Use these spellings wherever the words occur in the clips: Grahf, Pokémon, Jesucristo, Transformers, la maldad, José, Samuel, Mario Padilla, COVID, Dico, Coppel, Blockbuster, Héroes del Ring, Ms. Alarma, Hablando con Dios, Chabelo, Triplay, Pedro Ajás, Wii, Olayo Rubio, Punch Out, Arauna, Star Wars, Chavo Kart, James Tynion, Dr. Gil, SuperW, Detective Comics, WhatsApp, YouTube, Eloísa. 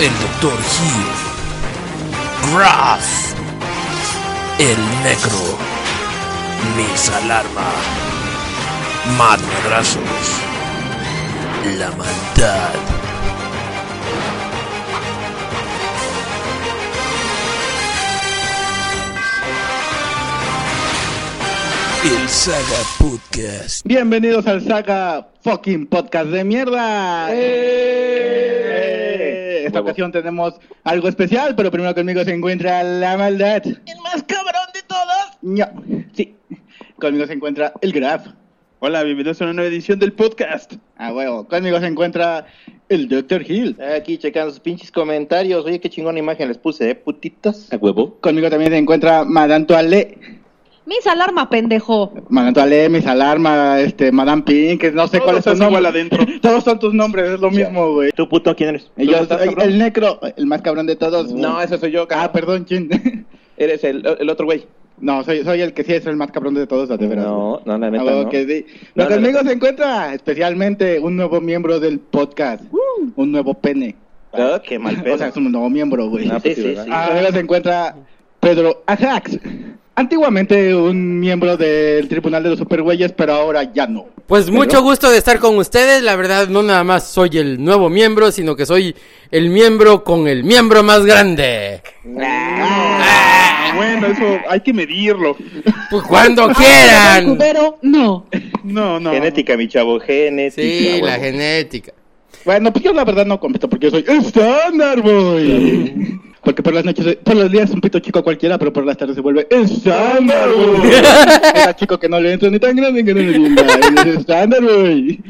el Dr. Gil, Grahf, el Necro, Ms. Alarma, Mad Madrazos, la maldad. El Saga Podcast. Bienvenidos al Saga fucking Podcast de mierda. Esta ocasión tenemos algo especial, pero primero conmigo se encuentra la maldad. ¿El más cabrón de todos? No, sí. Conmigo se encuentra el Grahf. Hola, bienvenidos a una nueva edición del podcast. Ah, huevo. Conmigo se encuentra el Dr. Gil. Aquí checando sus pinches comentarios. Oye, qué chingona imagen les puse, putitas. A huevo. Conmigo también se encuentra Madame Tualé. Ms. Alarma, pendejo. Madame Tualé, Ms. Alarma, Madame Pink, no sé todos cuál es tu nombre. Adentro. Todos son tus nombres, es lo mismo, güey. ¿Tú puto quién eres? Yo soy el necro, el más cabrón de todos. No, eso soy yo, cabrón. Ah, perdón, ¿quién? Eres el otro güey. No, soy el que sí es el más cabrón de todos, de verdad. No, la neta no. Que sí. No, los amigos se encuentra especialmente un nuevo miembro del podcast, un nuevo pene. Oh, qué mal pene. O sea, es un nuevo miembro, güey. No, pues, sí. Ahora se encuentra Pedro Ajás. Antiguamente un miembro del Tribunal de los Superweyes, pero ahora ya no. Pues mucho gusto de estar con ustedes, la verdad no nada más soy el nuevo miembro, sino que soy el miembro con el miembro más grande. Bueno, eso hay que medirlo. Pues cuando quieran. Pero no. Genética, mi chavo, genética. Sí, bueno. La genética. Bueno, pues yo la verdad no compito porque yo soy estándar, boy. Porque por las noches, por los días es un pito chico cualquiera, pero por las tardes se vuelve estándar, güey. Era chico que no le entra ni tan grande que no le entra. Es estándar, güey.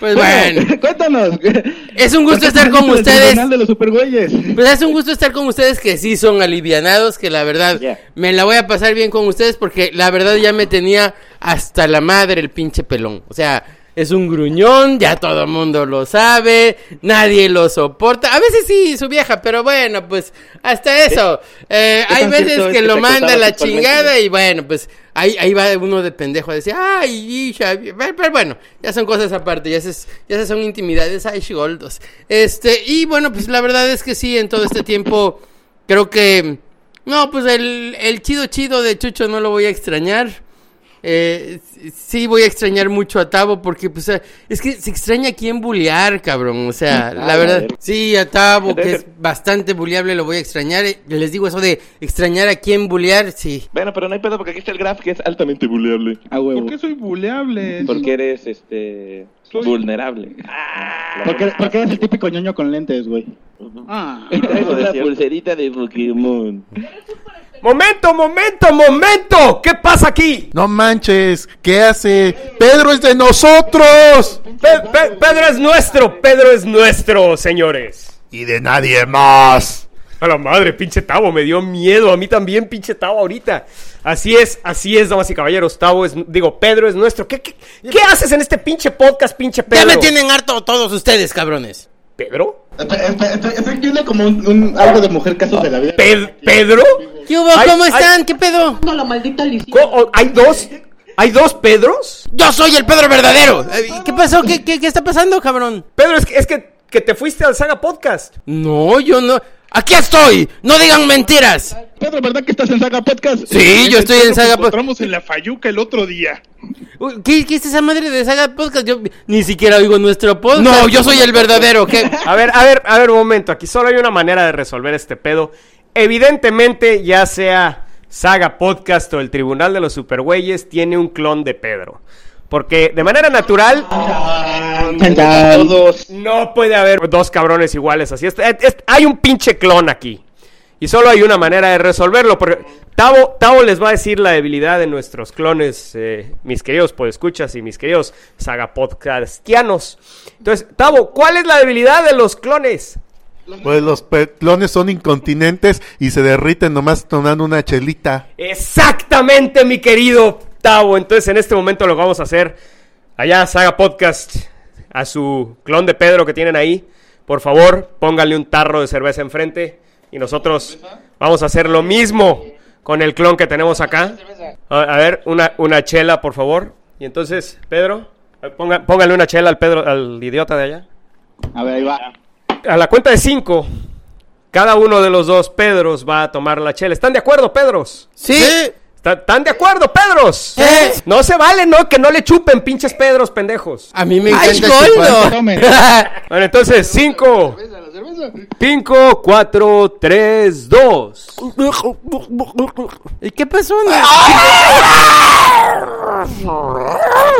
Pues bueno. Cuéntanos. Es un gusto estar con ustedes. Canal de los Supergüeyes. Pues es un gusto estar con ustedes que sí son alivianados, que la verdad me la voy a pasar bien con ustedes porque la verdad ya me tenía hasta la madre el pinche pelón. O sea, es un gruñón, ya todo el mundo lo sabe, nadie lo soporta. A veces sí, su vieja, pero bueno, pues hasta eso. Hay veces que lo manda la chingada y bueno, pues ahí va uno de pendejo a decir, ay, hija, pero bueno, ya son cosas aparte, ya son intimidades, ay, goldos. Y bueno, pues la verdad es que sí, en todo este tiempo creo que, no, pues el chido de Chucho no lo voy a extrañar. Sí voy a extrañar mucho a Tavo porque pues es que se extraña a quien bulear, cabrón, o sea, la verdad, sí, a Tavo que es bastante buleable lo voy a extrañar, les digo eso de extrañar a quien bulear, sí. Bueno, pero no hay pedo porque aquí está el Grahf que es altamente buleable. A huevo. ¿Por qué soy buleable? Porque eres vulnerable. Porque eres el típico ñoño con lentes, güey. Una pulserita de Pokémon. ¡Momento! ¿Qué pasa aquí? No manches, ¿qué hace? ¡Pedro es de nosotros! Pedro es nuestro, señores. Y de nadie más. A la madre, pinche Tavo, me dio miedo. A mí también, pinche Tavo, ahorita. Así es, damas y caballeros. Pedro es nuestro. ¿Qué haces en este pinche podcast, pinche Pedro? Ya me tienen harto todos ustedes, cabrones. ¿Pedro? Tiene como algo de mujer casos de la vida. ¿Pedro? ¿Qué hubo? ¿Cómo están? ¿Qué pedo? La maldita Alicia. ¿Hay dos Pedros? Yo soy el Pedro verdadero. ¿Qué pasó? ¿Qué está pasando, cabrón? Pedro, es que te fuiste al Saga Podcast. No, yo no. ¡Aquí estoy! ¡No digan mentiras! Pedro, ¿verdad que estás en Saga Podcast? Sí, yo estoy en Saga Podcast. Nos encontramos en la Fayuca el otro día. ¿Qué es esa madre de Saga Podcast? Yo ni siquiera oigo nuestro podcast. No, yo soy el verdadero. ¿Qué? A ver, un momento. Aquí solo hay una manera de resolver este pedo. Evidentemente, ya sea Saga Podcast o el Tribunal de los Superweyes, tiene un clon de Pedro. Porque de manera natural no puede haber dos cabrones iguales así. Hay un pinche clon aquí. Y solo hay una manera de resolverlo. Porque Tavo les va a decir la debilidad de nuestros clones, mis queridos podescuchas y mis queridos sagapodcastianos. Entonces, Tavo, ¿cuál es la debilidad de los clones? Pues los clones son incontinentes y se derriten nomás tomando una chelita. Exactamente, mi querido Tavo, entonces en este momento lo vamos a hacer allá Saga Podcast a su clon de Pedro que tienen ahí. Por favor, pónganle un tarro de cerveza enfrente y nosotros vamos a hacer lo mismo con el clon que tenemos acá. A ver, una chela, por favor. Y entonces, Pedro, pónganle una chela al Pedro, al idiota de allá. A ver, ahí va. A la cuenta de 5 Cada uno de los dos Pedros va a tomar la chela. ¿Están de acuerdo, Pedros? Sí. ¿Están de acuerdo, Pedros? ¿Sí? No se vale, ¿no? Que no le chupen, pinches Pedros, pendejos. A mí me encanta chupar. Bueno, entonces, 5, 5, 4, 3, 2. ¿Y qué pasó?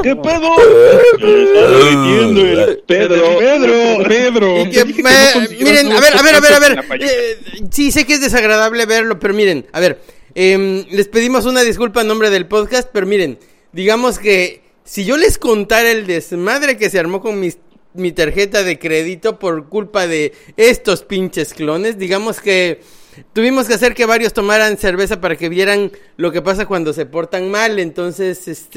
¿Qué pedo? Pedro. Miren, a ver. Sí, sé que es desagradable verlo, pero miren, a ver. Les pedimos una disculpa en nombre del podcast, pero miren, digamos que si yo les contara el desmadre que se armó con mi tarjeta de crédito por culpa de estos pinches clones, digamos que tuvimos que hacer que varios tomaran cerveza para que vieran lo que pasa cuando se portan mal. Entonces,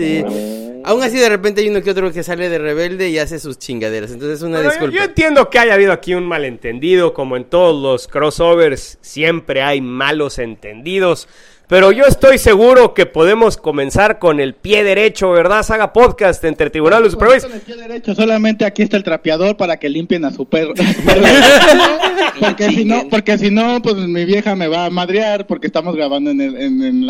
aún así de repente hay uno que otro que sale de rebelde y hace sus chingaderas. Entonces, disculpa. Yo entiendo que haya habido aquí un malentendido, como en todos los crossovers, siempre hay malos entendidos. Pero yo estoy seguro que podemos comenzar con el pie derecho, ¿verdad? Saga Podcast entre Tribunal de los Superweyes. Con el pie derecho, solamente aquí está el trapeador para que limpien a su perro. porque si no, pues mi vieja me va a madrear porque estamos grabando en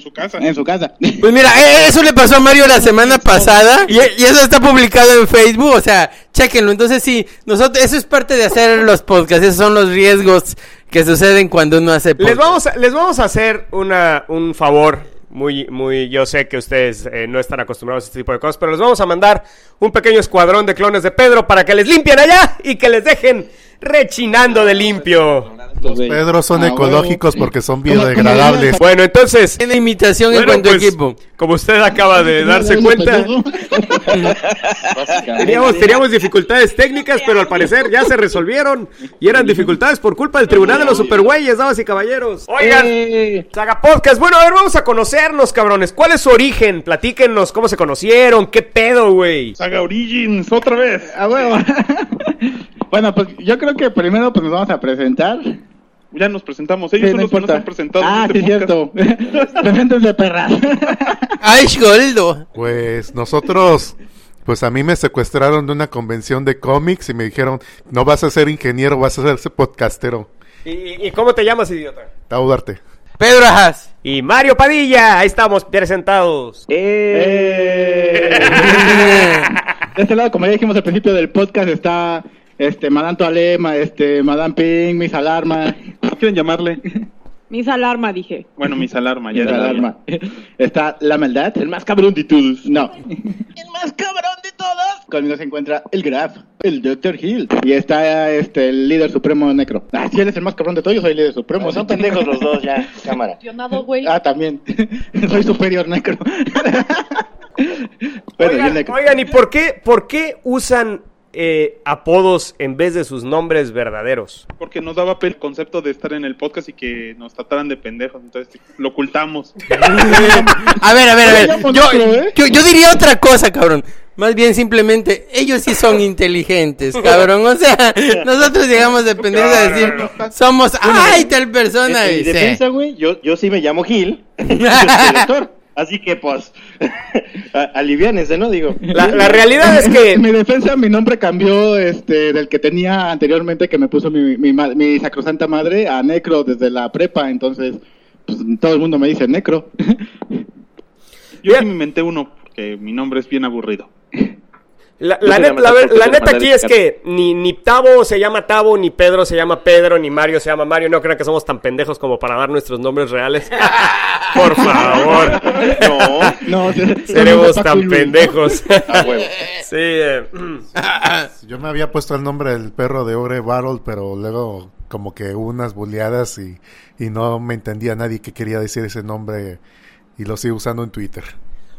su casa. Pues mira, eso le pasó a Mario la semana pasada y eso está publicado en Facebook, o sea, chéquenlo. Entonces sí, nosotros, eso es parte de hacer los podcasts, esos son los riesgos que suceden cuando uno hace podcast. Les vamos a hacer un favor muy, yo sé que ustedes no están acostumbrados a este tipo de cosas, pero les vamos a mandar un pequeño escuadrón de clones de Pedro para que les limpien allá y que les dejen rechinando de limpio. Los Pedros son ecológicos porque son biodegradables. Bueno, entonces, en imitación en cuanto equipo, como usted acaba de darse cuenta, teníamos dificultades técnicas, pero al parecer ya se resolvieron y eran dificultades por culpa del Tribunal de los Superweyes, damas y caballeros. Oigan, Saga Podcast. Bueno, a ver, vamos a conocernos, cabrones. ¿Cuál es su origen? Platíquenos cómo se conocieron, qué pedo, güey. Saga Origins, otra vez. Ah, bueno. Bueno, pues yo creo que primero pues nos vamos a presentar. Ya nos presentamos, ellos no importa. Nos han presentado. Ah, sí, cierto. Preséntense, perras. ¡Ay, Goldo! Pues nosotros, pues a mí me secuestraron de una convención de cómics y me dijeron, no vas a ser ingeniero, vas a ser podcastero. ¿Y cómo te llamas, idiota? Tavo Duarte. Pedro Ajás. Y Mario Padilla, ahí estamos presentados. De este lado, como ya dijimos al principio del podcast, está... Madame Tualé, Madame Ping, Ms. Alarma, ¿cómo quieren llamarle? Ms. Alarma, dije. Bueno, Ms. Alarma, ya Alarma. Está la maldad, el más cabrón de todos. No. El más cabrón de todos. Conmigo se encuentra el Grahf, el Dr. Gil. Y está el líder supremo necro. Ah, sí, él es el más cabrón de todos, yo soy el líder supremo. Pues son pendejos los dos ya, cámara. Güey. Ah, también. Soy superior necro. Bueno, oigan, ¿y por qué usan apodos en vez de sus nombres verdaderos? Porque nos daba el concepto de estar en el podcast y que nos trataran de pendejos, entonces lo ocultamos. a ver. Yo diría otra cosa, cabrón. Más bien simplemente, ellos sí son inteligentes, cabrón. O sea, nosotros llegamos de pendejos a decir, somos, ay, tal persona. En defensa, güey, yo sí me llamo Gil. Así que, pues, aliviánense, ¿no? Digo, la realidad es que... En mi defensa, mi nombre cambió del que tenía anteriormente, que me puso mi sacrosanta madre, a Necro desde la prepa. Entonces, pues, todo el mundo me dice Necro. Yo sí me inventé uno, porque mi nombre es bien aburrido. La neta aquí es que ni Tavo se llama Tavo, ni Pedro se llama Pedro, ni Mario se llama Mario. No crean que somos tan pendejos como para dar nuestros nombres reales. Por favor. No seremos tan pendejos. Ah, bueno. Sí. Yo me había puesto el nombre del perro de Ogre Barrel, pero luego como que hubo unas buleadas y no me entendía nadie que quería decir ese nombre y lo sigo usando en Twitter.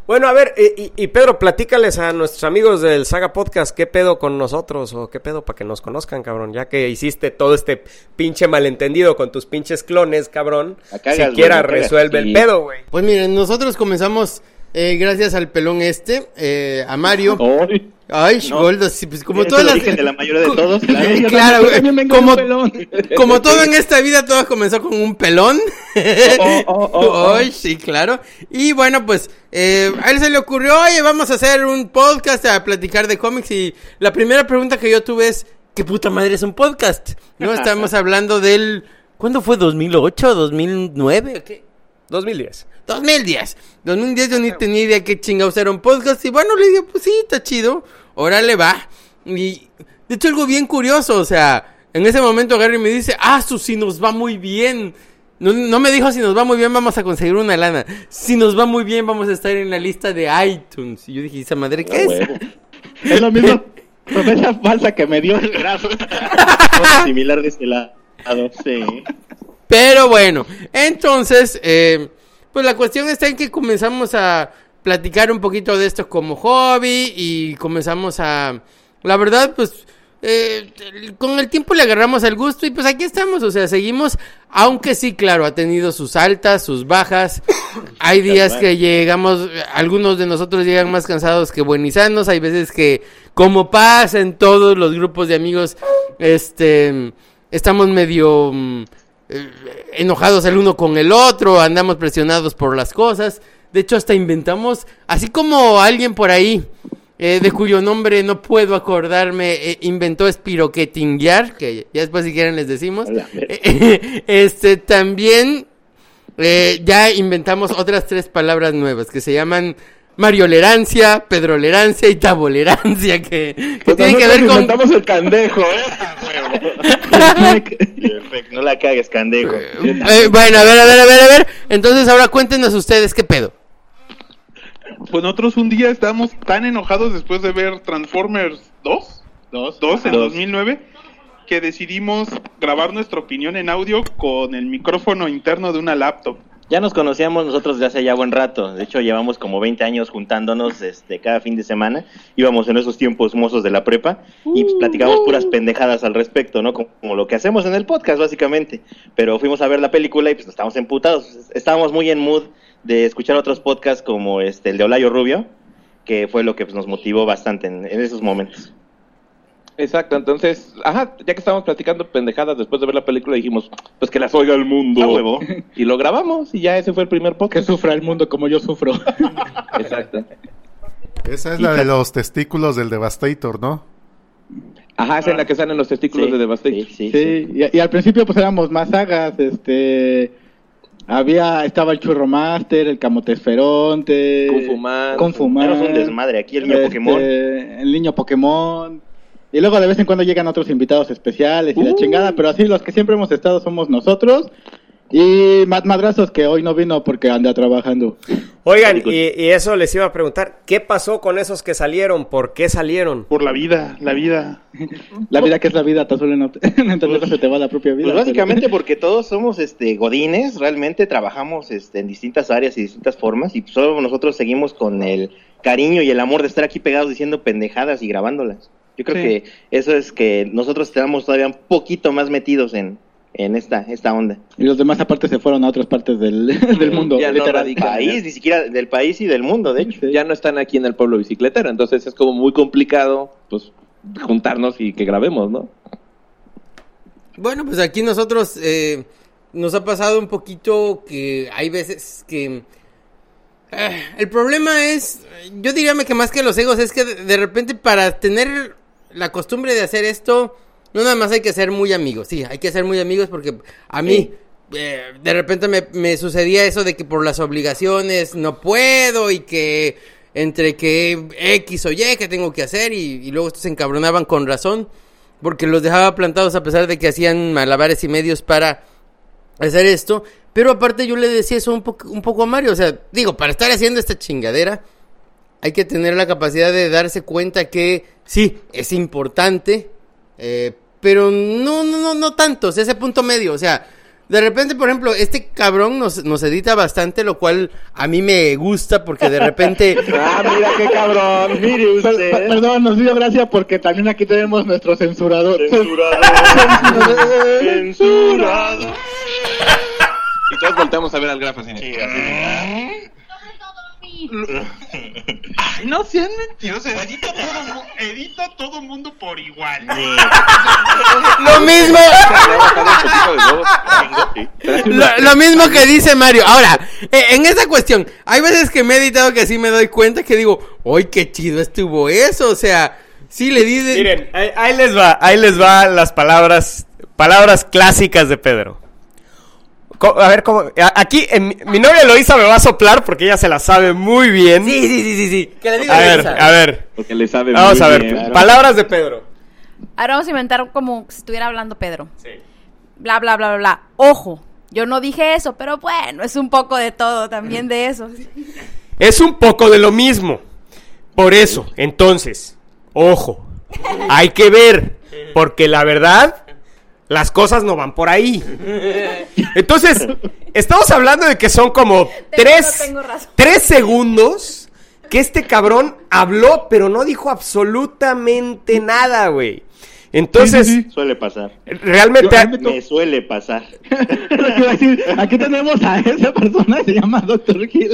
Bueno, a ver, y Pedro, platícales a nuestros amigos del Saga Podcast qué pedo con nosotros o qué pedo para que nos conozcan, cabrón, ya que hiciste todo este pinche malentendido con tus pinches clones, cabrón. Siquiera resuelve el pedo, güey. Pues miren, nosotros comenzamos gracias al pelón a Mario. Ay, no. Goldo, sí, pues como todas las... de la mayoría de todos. Claro, güey, como todo en esta vida, todo comenzó con un pelón. Ay, sí, claro. Y bueno, pues, a él se le ocurrió, oye, vamos a hacer un podcast a platicar de cómics. Y la primera pregunta que yo tuve es, ¿qué puta madre es un podcast? No, estamos hablando del... ¿Cuándo fue? ¿2008? ¿2009? ¿Qué? 2010. 2010. 2010 yo ni tenía idea qué chingados era un podcast. Y bueno, le digo, pues sí, está chido. Órale, va. Y de hecho algo bien curioso, o sea, en ese momento Gary me dice, ah, si nos va muy bien. No me dijo si nos va muy bien vamos a conseguir una lana. Si nos va muy bien vamos a estar en la lista de iTunes. Y yo dije, ¿esa madre qué es? Huevo. Es lo mismo, promesa falsa que me dio el Grahf. Similar de este lado, sí. Pero bueno, entonces, pues la cuestión está en que comenzamos a platicar un poquito de esto como hobby y comenzamos a... La verdad, pues, con el tiempo le agarramos el gusto y pues aquí estamos, o sea, seguimos, aunque sí, claro, ha tenido sus altas, sus bajas, hay días que llegamos, algunos de nosotros llegan más cansados que buenisanos, hay veces que, como pasa en todos los grupos de amigos, estamos medio... enojados el uno con el otro, andamos presionados por las cosas, de hecho hasta inventamos, así como alguien por ahí, de cuyo nombre no puedo acordarme, inventó espiroquetinguear, que ya después si quieren les decimos, también ya inventamos otras 3 palabras nuevas, que se llaman Mariolerancia, Pedrolerancia y Tabolerancia, que tienen que ver con... inventamos el candejo, no la cagues, candejo. Bueno, a ver. Entonces ahora cuéntenos ustedes qué pedo. Pues nosotros un día estábamos tan enojados después de ver Transformers 2 en 2009 que decidimos grabar nuestra opinión en audio con el micrófono interno de una laptop. Ya nos conocíamos nosotros de hace ya buen rato, de hecho llevamos como 20 años juntándonos cada fin de semana, íbamos en esos tiempos mozos de la prepa y platicamos puras pendejadas al respecto, ¿no? Como lo que hacemos en el podcast básicamente, pero fuimos a ver la película y pues estábamos emputados, estábamos muy en mood de escuchar otros podcasts como el de Olayo Rubio, que fue lo que pues, nos motivó bastante en esos momentos. Exacto, entonces, ya que estábamos platicando pendejadas después de ver la película, dijimos, pues que las oiga el mundo, huevo. Y lo grabamos, y ya ese fue el primer podcast. Que sufra el mundo como yo sufro. Exacto. Esa es la de los testículos del Devastator, ¿no? Ajá, esa es la que salen los testículos de Devastator. Sí. Y al principio pues éramos más sagas, estaba el Churro Master, el Camotesferonte, Confumar. Éramos un desmadre, aquí el niño Pokémon. El niño Pokémon. Y luego de vez en cuando llegan otros invitados especiales y la chingada, pero así los que siempre hemos estado somos nosotros y Madrazos que hoy no vino porque anda trabajando. Oigan, y eso les iba a preguntar, ¿qué pasó con esos que salieron? ¿Por qué salieron? Por la vida. La vida que es la vida, tan solo no entonces se te va la propia vida. Pues básicamente porque todos somos godines, realmente trabajamos en distintas áreas y distintas formas y solo nosotros seguimos con el cariño y el amor de estar aquí pegados diciendo pendejadas y grabándolas. Yo creo que eso es que nosotros estábamos todavía un poquito más metidos en esta onda. Y los demás aparte se fueron a otras partes del mundo. Ya no radican, país, ni siquiera del país y del mundo, de hecho. Sí. Ya no están aquí en el pueblo bicicletero, entonces es como muy complicado pues juntarnos y que grabemos, ¿no? Bueno, pues aquí nosotros nos ha pasado un poquito que hay veces que... el problema es, yo diríame que más que los egos es que de repente para tener la costumbre de hacer esto, no nada más hay que ser muy amigos, porque a mí de repente me sucedía eso de que por las obligaciones no puedo y que entre que X o Y que tengo que hacer y luego estos se encabronaban con razón porque los dejaba plantados a pesar de que hacían malabares y medios para hacer esto. Pero aparte yo le decía eso un poco a Mario, o sea, digo, para estar haciendo esta chingadera hay que tener la capacidad de darse cuenta que sí, es importante, pero no tanto, o sea, ese punto medio, o sea, de repente, por ejemplo, este cabrón nos edita bastante, lo cual a mí me gusta porque de repente... ¡Ah, mira qué cabrón! ¡Mire usted! Perdón, nos dio gracia porque también aquí tenemos nuestro censurador. ¡Censurador! Y todos volteamos a ver al Grahf así. Ay, no sean mentirosos. Edita todo mundo por igual. Lo mismo. Lo mismo que dice Mario. Ahora, en esta cuestión, hay veces que me he editado que sí me doy cuenta que digo, ¡ay, qué chido estuvo eso! O sea, Sí, le di de... Miren, ahí les va, las palabras clásicas de Pedro. A ver, ¿cómo? Aquí, mi novia Eloísa me va a soplar porque ella se la sabe muy bien. Sí. Que le diga Eloísa. A ver. Porque le sabe muy bien. Vamos a ver, claro. Palabras de Pedro. Ahora vamos a inventar como si estuviera hablando Pedro. Sí. Bla, bla, bla, bla, bla. Ojo, yo no dije eso, pero bueno, es un poco de todo también de eso. Es un poco de lo mismo. Por eso, entonces, ojo, hay que ver, porque la verdad... Las cosas no van por ahí. Entonces, estamos hablando de que son como tres segundos que este cabrón habló, pero no dijo absolutamente nada, güey. Entonces... Sí. Suele pasar. Realmente... Me suele pasar. Aquí tenemos a esa persona que se llama Dr. Gil.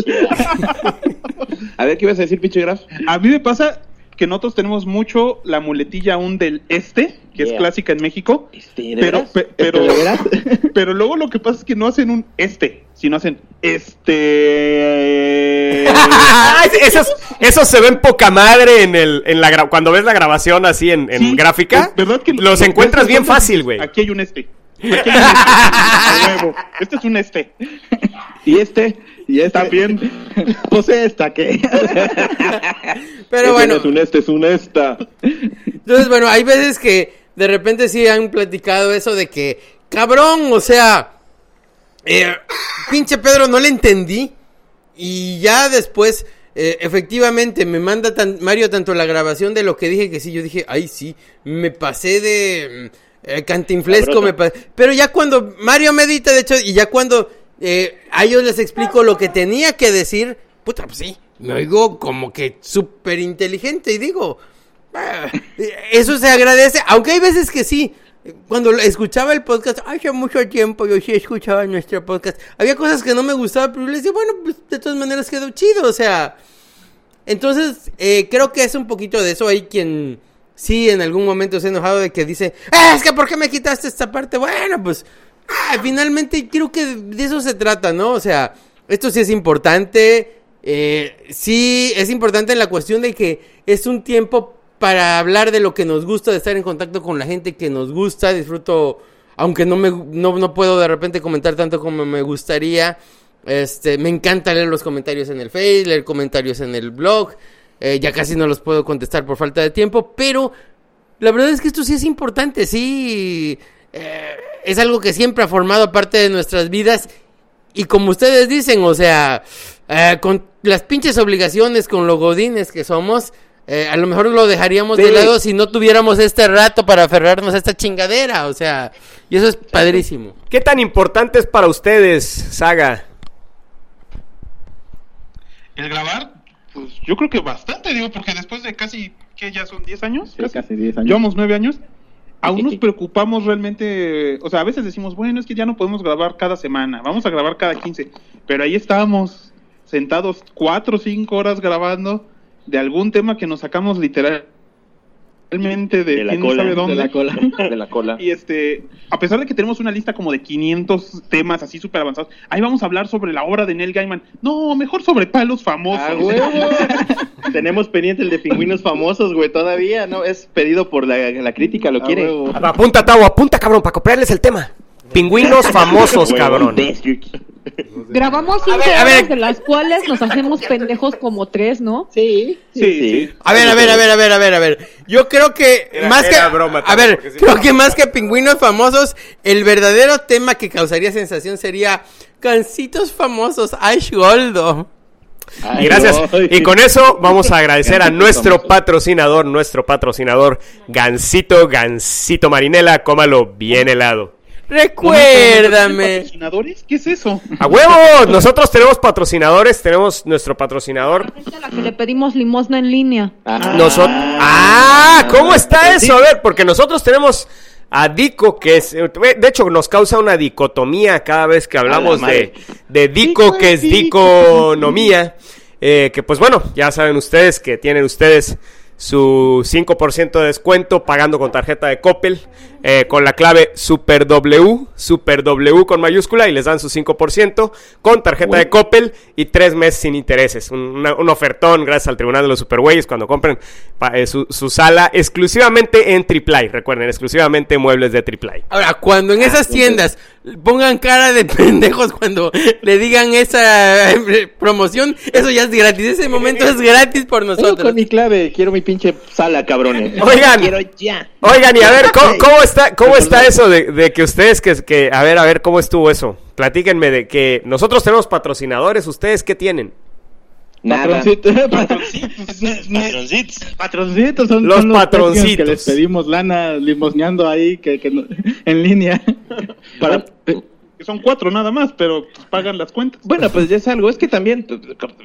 A ver, ¿qué ibas a decir, pinche Grahf? A mí me pasa... que nosotros tenemos mucho la muletilla aún del que es clásica en México, pero luego lo que pasa es que no hacen un sino hacen esos se ven poca madre en la cuando ves la grabación así en sí, gráfica, ¿verdad que los encuentras bien fácil, güey? Aquí hay un Aquí hay un nuevo. Este es un Y este también. Pues ¿qué? Pero bueno. Es un esta. Entonces, bueno, hay veces que de repente sí han platicado eso de que, cabrón, o sea, pinche Pedro, no le entendí. Y ya después, efectivamente, me manda Mario tanto la grabación de lo que dije que sí. Yo dije, ay, sí, me pasé de... cantinflesco me pasa. Pero ya cuando Mario medita, de hecho, y ya cuando a ellos les explico lo que tenía que decir, puta, pues sí, me oigo como que súper inteligente y digo, eso se agradece, aunque hay veces que sí, cuando escuchaba el podcast, hace mucho tiempo yo sí escuchaba nuestro podcast, había cosas que no me gustaban, pero les decía, bueno, pues de todas maneras quedó chido, o sea, entonces creo que es un poquito de eso, hay quien... Sí, en algún momento se ha enojado de que dice, es que ¿por qué me quitaste esta parte? Bueno, pues, finalmente creo que de eso se trata, ¿no? O sea, esto sí es importante, sí es importante en la cuestión de que es un tiempo para hablar de lo que nos gusta, de estar en contacto con la gente que nos gusta, disfruto, aunque no puedo de repente comentar tanto como me gustaría, me encanta leer los comentarios en el Face, leer comentarios en el blog, ya casi no los puedo contestar por falta de tiempo, pero la verdad es que esto sí es importante, sí, es algo que siempre ha formado parte de nuestras vidas y como ustedes dicen, o sea, con las pinches obligaciones, con los godines que somos, a lo mejor lo dejaríamos de lado si no tuviéramos este rato para aferrarnos a esta chingadera, o sea, y eso es padrísimo. ¿Qué tan importante es para ustedes, Saga? ¿El grabar? Pues yo creo que bastante, digo, porque después de casi, ¿qué ya son? ¿10 años? Sí, casi 10 años. Llevamos 9 años. Aún nos preocupamos realmente, o sea, a veces decimos, bueno, es que ya no podemos grabar cada semana, vamos a grabar cada 15. Pero ahí estábamos, sentados 4 o 5 horas grabando de algún tema que nos sacamos literalmente de la cola, no sabe dónde. De la cola. Y a pesar de que tenemos una lista como de 500 temas así súper avanzados, ahí vamos a hablar sobre la obra de Neil Gaiman. No, mejor sobre palos famosos. ¡Ah, huevo! Tenemos pendiente el de pingüinos famosos, güey, todavía, ¿no? Es pedido por la crítica, lo quiere. Huevo. Apunta, Tavo, apunta, cabrón, para copiarles el tema. Pingüinos famosos, cabrón. Grabamos 5 horas de las cuales nos hacemos pendejos como 3, ¿no? Sí. A ver. Yo creo que más que pingüinos famosos, el verdadero tema que causaría sensación sería cancitos famosos, Ash Goldo. Ay, gracias. Y con eso vamos a agradecer a nuestro patrocinador, Gansito Marinela, cómalo bien helado. Recuérdame. ¿Patrocinadores? ¿Qué es eso? ¡A huevo! Nosotros tenemos patrocinadores, tenemos nuestro patrocinador. A la que le pedimos limosna en línea. ¿Cómo está eso? A ver, porque nosotros tenemos a Dico, que es... De hecho, nos causa una dicotomía cada vez que hablamos de Dico, que es diconomía. Que pues bueno, ya saben ustedes que tienen ustedes su 5% de descuento pagando con tarjeta de Coppel, con la clave SuperW con mayúscula, y les dan su 5% con tarjeta de Coppel y 3 meses sin intereses. Un ofertón gracias al Tribunal de los Superweyes cuando compren su sala exclusivamente en Triplay. Recuerden, exclusivamente muebles de Triplay. Ahora, cuando en esas tiendas pongan cara de pendejos cuando le digan esa promoción, eso ya es gratis. Ese momento es gratis por nosotros. Con mi clave, quiero mi pinche sala, cabrones. Oigan, quiero ya. Oigan, y a ver, ¿cómo está eso de que ustedes, que a ver, ¿cómo estuvo eso? Platíquenme de que nosotros tenemos patrocinadores, ¿ustedes qué tienen? Nada. Patroncitos son los patroncitos que les pedimos lana limosneando ahí que en línea para... Son 4 nada más, pero pues pagan las cuentas. Bueno, pues ya es algo. Es que también,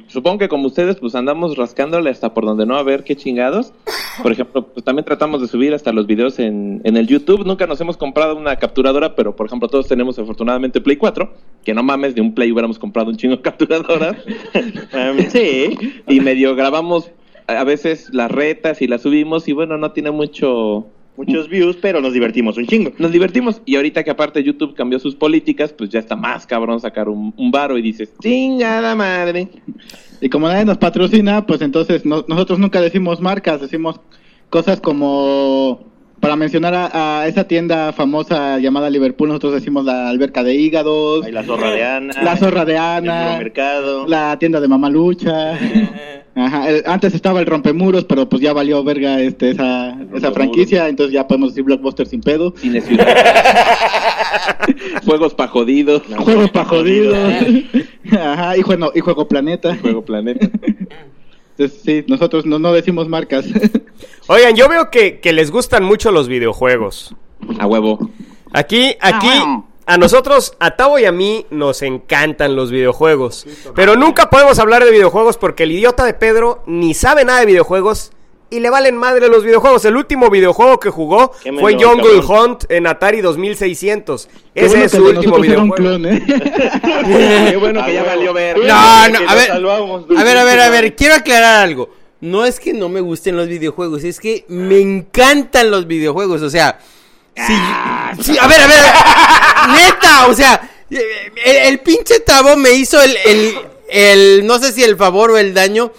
supongo que como ustedes, pues andamos rascándole hasta por donde no, a ver qué chingados. Por ejemplo, pues también tratamos de subir hasta los videos en el YouTube. Nunca nos hemos comprado una capturadora, pero por ejemplo, todos tenemos afortunadamente Play 4. Que no mames, de un Play hubiéramos comprado un chingo de capturadoras. Sí. Y medio grabamos a veces las retas y las subimos. Y bueno, no tiene muchos views, pero nos divertimos un chingo. Y ahorita que aparte YouTube cambió sus políticas, pues ya está más cabrón sacar un varo y dices, chingada madre. Y como nadie nos patrocina, pues entonces nosotros nunca decimos marcas, decimos cosas como... Para mencionar a esa tienda famosa llamada Liverpool, nosotros decimos la alberca de hígados. Ay, la zorra de Ana. El Promercado. La tienda de Mamalucha. Ajá, antes estaba el Rompemuros, pero pues ya valió verga esa franquicia, entonces ya podemos decir Blockbuster sin pedo. Cine Ciudad. Juegos pa jodidos. Ajá, y Juego Planeta. Entonces, sí, nosotros no decimos marcas. Oigan, yo veo que les gustan mucho los videojuegos. A huevo. Aquí, a nosotros, a Tavo y a mí, nos encantan los videojuegos. Pero nunca podemos hablar de videojuegos porque el idiota de Pedro ni sabe nada de videojuegos y le valen madre los videojuegos. El último videojuego que jugó fue Jungle Hunt en Atari 2600. Ese es su último videojuego. Clon, ¿eh? Qué bueno que ya valió ver. No, a ver, quiero aclarar algo. No es que no me gusten los videojuegos, es que me encantan los videojuegos, o sea... Sí, a ver, neta, o sea, el pinche Tavo me hizo el no sé si el favor o el daño...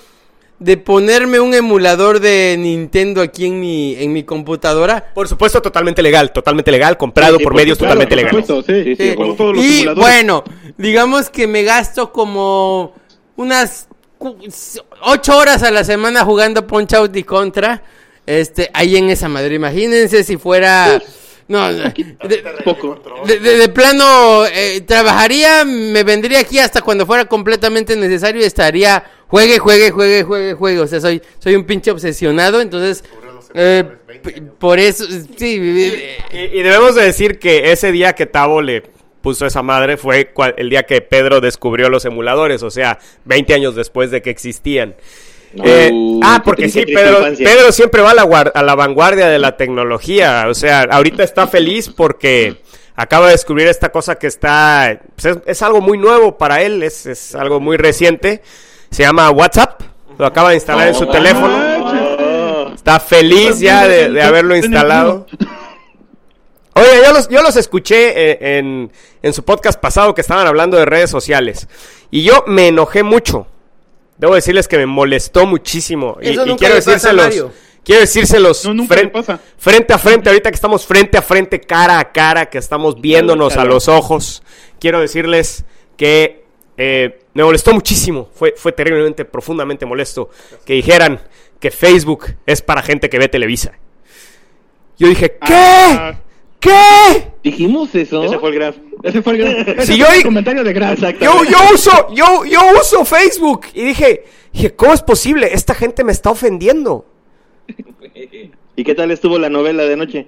de ponerme un emulador de Nintendo aquí en mi computadora. Por supuesto, totalmente legal, comprado por medios totalmente legales. Sí, como todos los emuladores. Y bueno, digamos que me gasto como unas 8 horas a la semana jugando Punch Out y Contra, ahí en esa madre. Imagínense si fuera... De plano trabajaría, me vendría aquí hasta cuando fuera completamente necesario y estaría juegue, o sea, soy un pinche obsesionado, entonces por eso sí. Y debemos de decir que ese día que Tavo le puso esa madre fue el día que Pedro descubrió los emuladores, o sea, 20 años después de que existían. Porque sí, Pedro siempre va a la vanguardia de la tecnología. O sea, ahorita está feliz porque acaba de descubrir esta cosa que está... Pues es algo muy nuevo para él, es algo muy reciente. Se llama WhatsApp, lo acaba de instalar en su teléfono. Está feliz ya de haberlo instalado. Oye, yo los escuché en su podcast pasado que estaban hablando de redes sociales. Y yo me enojé mucho. Debo decirles que me molestó muchísimo. Eso y quiero decírselos no, frente a frente, ahorita que estamos frente a frente, cara a cara, que estamos viéndonos a los ojos. Quiero decirles que me molestó muchísimo, fue terriblemente, profundamente molesto que dijeran que Facebook es para gente que ve Televisa. Yo dije, ¿Qué? ¿Dijimos eso? Ese fue el Grahf. Sí, fue el comentario de Grahf. Yo uso Facebook. Y dije, ¿cómo es posible? Esta gente me está ofendiendo. ¿Y qué tal estuvo la novela de noche?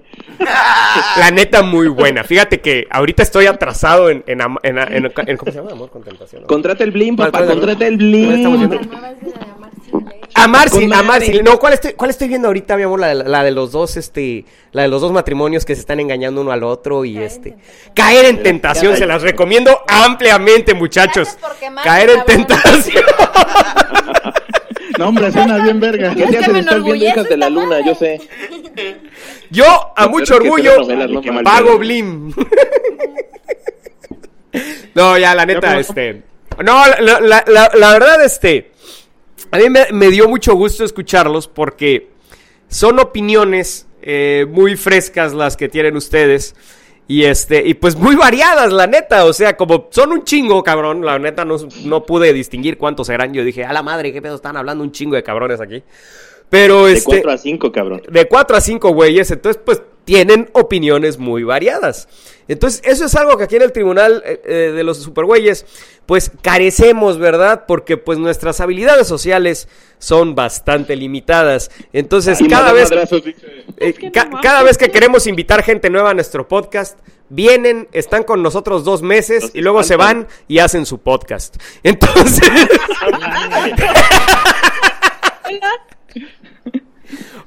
La neta, muy buena. Fíjate que ahorita estoy atrasado en ¿cómo se llama? Amor con tentación. Contrata el Blim, papá, contrata el Blim. Amar sin ley. No, ¿cuál estoy viendo ahorita, mi amor? La de los dos matrimonios que se están engañando uno al otro y caer en tentación, se las recomiendo ampliamente, muchachos. Caer en tentación. No, hombre, suena bien verga. ¿Qué te hacen estar viendo Hijas de la Luna? Yo sé. Yo, a mucho orgullo, pago Blim. No, ya, la neta, No, la verdad, a mí me dio mucho gusto escucharlos porque son opiniones muy frescas las que tienen ustedes. Y y pues muy variadas, la neta, o sea, como son un chingo, cabrón, la neta no pude distinguir cuántos eran, yo dije, a la madre, qué pedo, están hablando un chingo de cabrones aquí, pero De 4 a 5, cabrón. De 4 a 5, güeyes, entonces pues tienen opiniones muy variadas, entonces eso es algo que aquí en el Tribunal de los Superweyes, pues carecemos, ¿verdad? Porque pues nuestras habilidades sociales son bastante limitadas, entonces cada vez que queremos invitar gente nueva a nuestro podcast, vienen, están con nosotros 2 meses y luego se van y hacen su podcast. Entonces,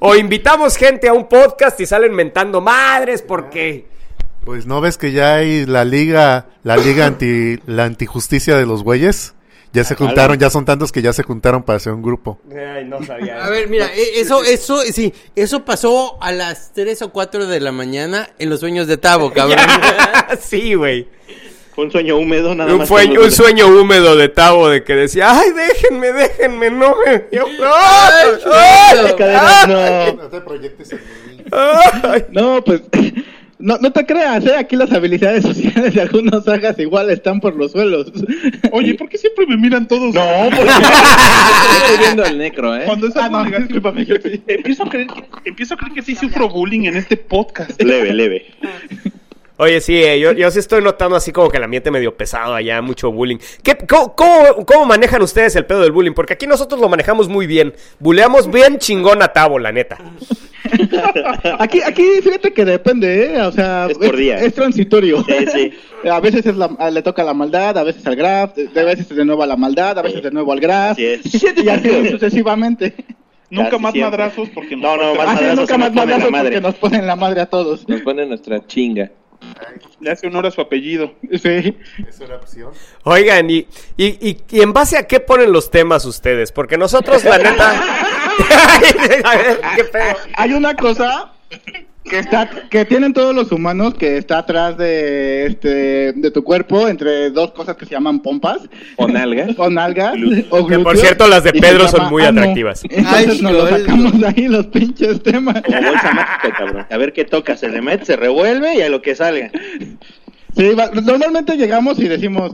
o invitamos gente a un podcast y salen mentando madres porque pues no ves que ya hay la liga antijusticia de los güeyes. Ya se juntaron, ya son tantos que ya se juntaron para hacer un grupo. Ay, no sabía. A ver, mira, eso, sí, eso pasó a las 3 o 4 de la mañana en los sueños de Tavo, cabrón. Sí, güey. Un sueño húmedo, nada más. Un sueño húmedo de Tavo de que decía, ay, déjenme, no me... No te proyectes en mí. No, pues... No te creas, aquí las habilidades sociales de algunos sagas igual están por los suelos. Oye, ¿por qué siempre me miran todos? No, porque estoy viendo el necro, ¿eh? Cuando esa empiezo a creer que sí sufro bullying en este podcast. Leve. Oye, sí, yo sí estoy notando así como que el ambiente medio pesado allá, mucho bullying. ¿Cómo manejan ustedes el pedo del bullying? Porque aquí nosotros lo manejamos muy bien. Buleamos bien chingón a Tavo, la neta. Aquí fíjate que depende, ¿eh? O sea, es por día. Es transitorio. Sí. A veces le toca la maldad, a veces al Grahf, a veces de nuevo a la maldad, a veces de nuevo al Grahf. Sí y así sucesivamente. Nunca más siempre. Madrazos porque nos ponen la madre a todos. Nos ponen nuestra chinga. Le hace honor a su apellido. Sí. Es una opción. Oigan, ¿y en base a qué ponen los temas ustedes? Porque nosotros, la neta... A ver, qué pedo. Hay una cosa que tienen todos los humanos que está atrás de tu cuerpo, entre dos cosas que se llaman pompas. O nalgas. O glúteos, que por cierto las de Pedro son muy atractivas. Entonces nos los sacamos de ahí los pinches temas. Como bolsa mágica, cabrón. A ver qué toca, se le mete, se revuelve y a lo que salga. Sí, normalmente llegamos y decimos...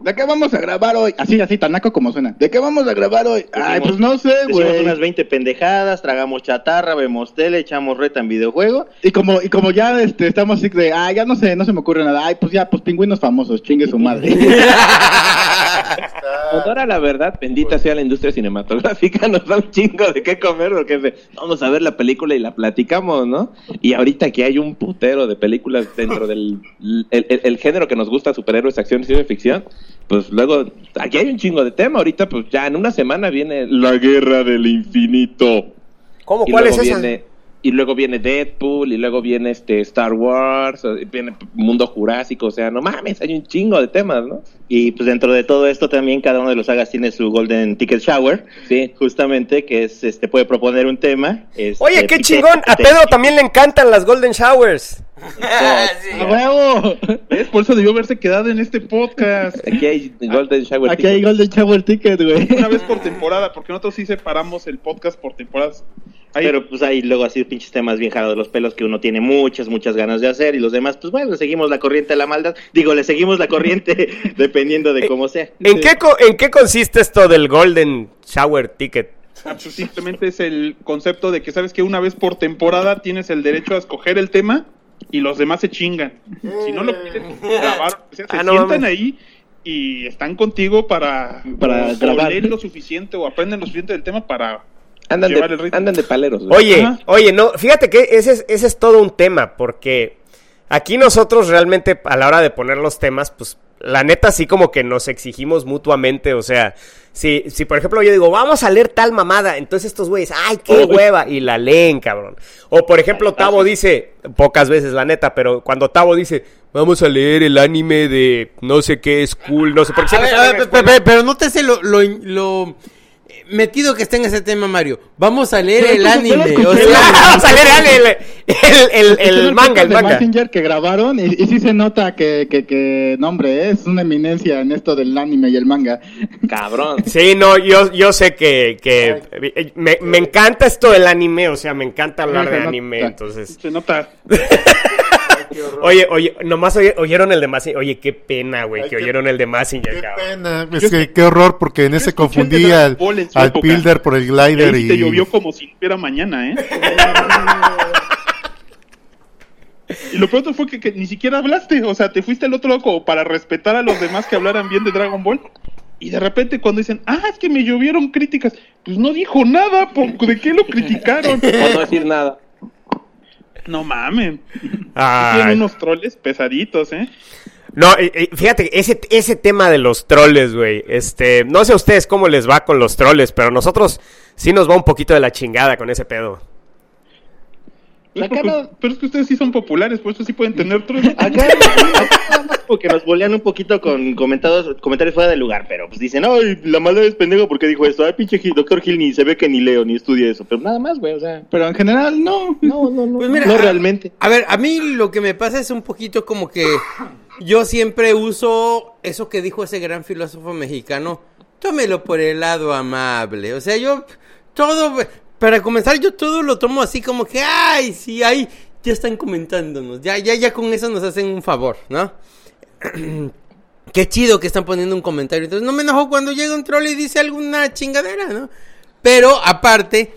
¿De qué vamos a grabar hoy? Así, tan naco como suena. ¿De qué vamos a grabar hoy? Decimos, ay, pues no sé, güey. Decimos unas 20 pendejadas, tragamos chatarra, vemos tele, echamos reta en videojuego. Y como ya estamos así de, ya no se me ocurre nada. Ay, pues ya, pues pingüinos famosos, chingue su madre. Honor a la verdad, bendita sea la industria cinematográfica, nos da un chingo de qué comer, porque vamos a ver la película y la platicamos, ¿no? Y ahorita que hay un putero de películas dentro del el género que nos gusta, superhéroes, acción, ciencia ficción, pues luego, aquí hay un chingo de tema, ahorita pues ya en una semana viene La Guerra del Infinito. ¿Cómo? ¿Cuál es esa? Y luego viene Deadpool, y luego viene Star Wars, viene Mundo Jurásico, o sea, no mames, hay un chingo de temas, ¿no? Y pues dentro de todo esto también cada uno de los sagas tiene su Golden Ticket Shower, sí, justamente, que es, puede proponer un tema. Oye, qué chingón, a Pedro también le encantan las Golden Showers. ¡Huevo! ¿Ves? Por eso debió haberse quedado en este podcast. Aquí hay Golden Shower Ticket, güey. Una vez por temporada, porque nosotros sí separamos el podcast por temporadas. Pero pues ahí luego así pinches temas bien jalados de los pelos que uno tiene muchas ganas de hacer y los demás, pues bueno, le seguimos la corriente dependiendo de cómo sea. ¿En qué consiste esto del Golden Shower Ticket? Simplemente es el concepto de que sabes que una vez por temporada tienes el derecho a escoger el tema y los demás se chingan. Si no lo quieren grabar, o sea, sientan ahí y están contigo para grabar lo suficiente o aprenden lo suficiente del tema para... Andan de paleros, ¿verdad? Oye, no, fíjate que ese es todo un tema, porque aquí nosotros realmente a la hora de poner los temas, pues la neta sí como que nos exigimos mutuamente, o sea, si por ejemplo yo digo, vamos a leer tal mamada, entonces estos güeyes, ay, qué hueva, y la leen, cabrón. O por ejemplo Tavo dice, pocas veces la neta, pero cuando Tavo dice, vamos a leer el anime de no sé qué, es cool, no sé por qué. A ver, pero no te sé lo metido que está en ese tema, Mario. Vamos a leer el anime. O sea, vamos a leer el manga. El manga Messenger que grabaron y sí se nota que no, hombre, es una eminencia en esto del anime y el manga. Cabrón. Sí, no, yo sé que me encanta esto del anime, o sea, me encanta hablar de anime, entonces. Se nota. Oye, nomás oyeron el de Messenger. Oye, qué pena, güey, que oyeron el de Messenger. Qué pena, es que qué horror, porque en ese confundí al Builder por el Glider y te llovió como si fuera mañana, ¿eh? Y lo pronto fue que ni siquiera hablaste, o sea, te fuiste al otro loco para respetar a los demás que hablaran bien de Dragon Ball. Y de repente cuando dicen, es que me llovieron críticas, pues no dijo nada, ¿de qué lo criticaron? Por no decir nada. No mamen. Tienen unos troles pesaditos, ¿eh? No, fíjate, ese tema de los troles, güey, no sé a ustedes cómo les va con los troles, pero nosotros sí nos va un poquito de la chingada con ese pedo. Pero es que ustedes sí son populares, por eso sí pueden tener troles. Acá porque nos bolean un poquito con comentarios fuera de lugar, pero pues dicen, ay, la maldad es pendejo porque dijo esto, ay, pinche Dr. Gil ni se ve que ni leo ni estudia eso, pero nada más, güey, o sea. Pero en general, no. Pues mira, no realmente. A ver, a mí lo que me pasa es un poquito como que yo siempre uso eso que dijo ese gran filósofo mexicano, tómelo por el lado amable. O sea, yo todo, para comenzar, yo todo lo tomo así como que, ay, sí, ahí ya están comentándonos, ya con eso nos hacen un favor, ¿no? Qué chido que están poniendo un comentario, entonces no me enojo cuando llega un troll y dice alguna chingadera, ¿no? Pero aparte,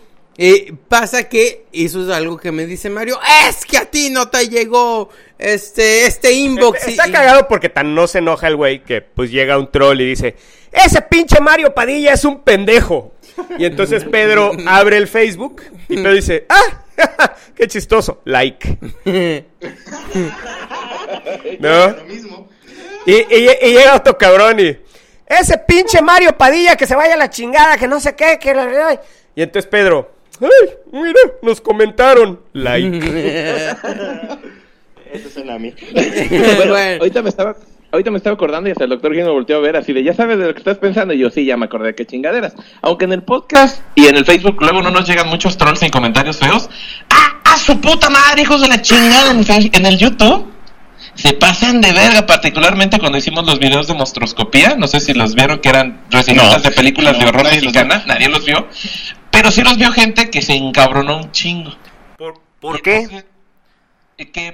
pasa que, eso es algo que me dice Mario, es que a ti no te llegó este inbox. Está cagado porque tan no se enoja el güey que pues llega un troll y dice, ese pinche Mario Padilla es un pendejo. Y entonces Pedro abre el Facebook y Pedro dice, qué chistoso, like. ¿No? Y llega otro cabrón y, ese pinche Mario Padilla que se vaya a la chingada, que no sé qué, que la... Y entonces Pedro... ¡Ay, mira! Nos comentaron. Like. Eso suena a mí. Bueno. Ahorita me estaba acordando y hasta el doctor Gil me volteó a ver así de, ya sabes de lo que estás pensando. Y yo, sí, ya me acordé, qué chingaderas. Aunque en el podcast y en el Facebook luego no nos llegan muchos trolls ni comentarios feos. ¡A su puta madre, hijos de la chingada! En el YouTube se pasan de verga, particularmente cuando hicimos los videos de Monstroscopía. No sé si los vieron, que eran reseñas de películas de horror mexicana. Nadie los vio. Pero sí los vio gente que se encabronó un chingo. ¿Por qué?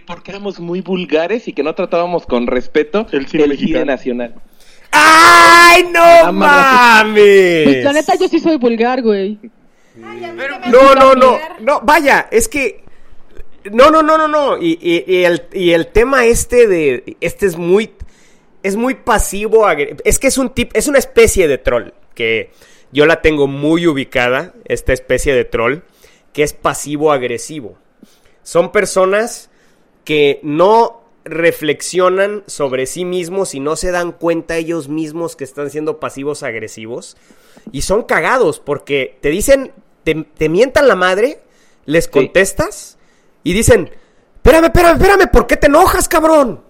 Porque éramos muy vulgares y que no tratábamos con respeto el cine nacional. ¡Ay, no mames! Pues la neta yo sí soy vulgar, güey. No, vaya, es que no. Y el tema este es muy pasivo, es que es una especie de troll que yo la tengo muy ubicada, esta especie de troll, que es pasivo-agresivo. Son personas que no reflexionan sobre sí mismos y no se dan cuenta ellos mismos que están siendo pasivos-agresivos. Y son cagados porque te dicen, te mientan la madre, les contestas y dicen, espérame, ¿por qué te enojas, cabrón?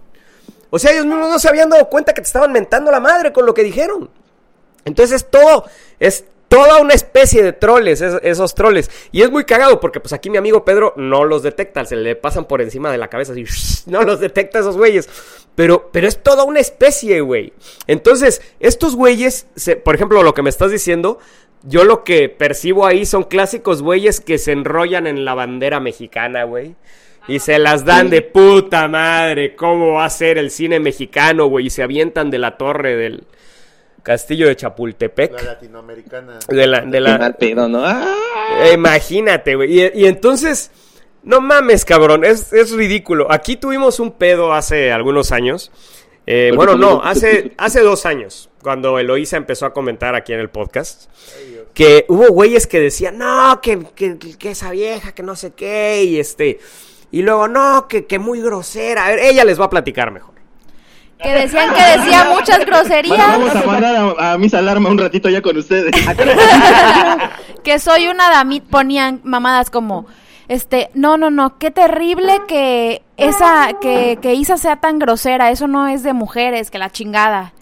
O sea, ellos mismos no se habían dado cuenta que te estaban mentando la madre con lo que dijeron. Entonces es toda una especie de troles, esos troles. Y es muy cagado porque pues aquí mi amigo Pedro no los detecta, se le pasan por encima de la cabeza así, no los detecta esos güeyes. Pero es toda una especie, güey. Entonces, estos güeyes, por ejemplo, lo que me estás diciendo, yo lo que percibo ahí son clásicos güeyes que se enrollan en la bandera mexicana, güey. Y se las dan de puta madre, ¿cómo va a ser el cine mexicano, güey? Y se avientan de la torre del... Castillo de Chapultepec. La latinoamericana. Pedo, ¿no? Imagínate, güey. Y entonces, no mames, cabrón, es ridículo. Aquí tuvimos un pedo hace algunos años. Hace 2 años, cuando Eloísa empezó a comentar aquí en el podcast, que hubo güeyes que decían, no, que esa vieja, que no sé qué, y luego, no, que muy grosera. A ver, ella les va a platicar mejor. Que decían que decía muchas groserías. Bueno, vamos a mandar a Ms. Alarma un ratito ya con ustedes. Que soy una damit, ponían mamadas como no, qué terrible que esa que Isa sea tan grosera, eso no es de mujeres, que la chingada.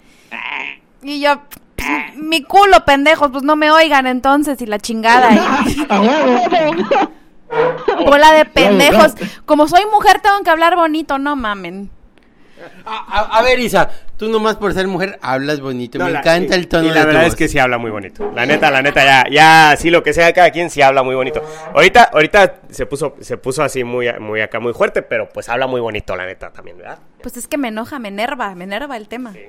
Y yo pues mi culo, pendejos, pues no me oigan entonces y la chingada. Bola de pendejos. Como soy mujer tengo que hablar bonito, no mamen. A ver, Isa, tú nomás por ser mujer hablas bonito, no, me encanta el tono. Y la de verdad tu voz. Es que sí habla muy bonito. La neta, ya, sí, lo que sea, cada quien sí habla muy bonito. Ahorita se puso así muy acá, muy fuerte, pero pues habla muy bonito, la neta, también, ¿verdad? Pues es que me enoja, me enerva el tema. Sí,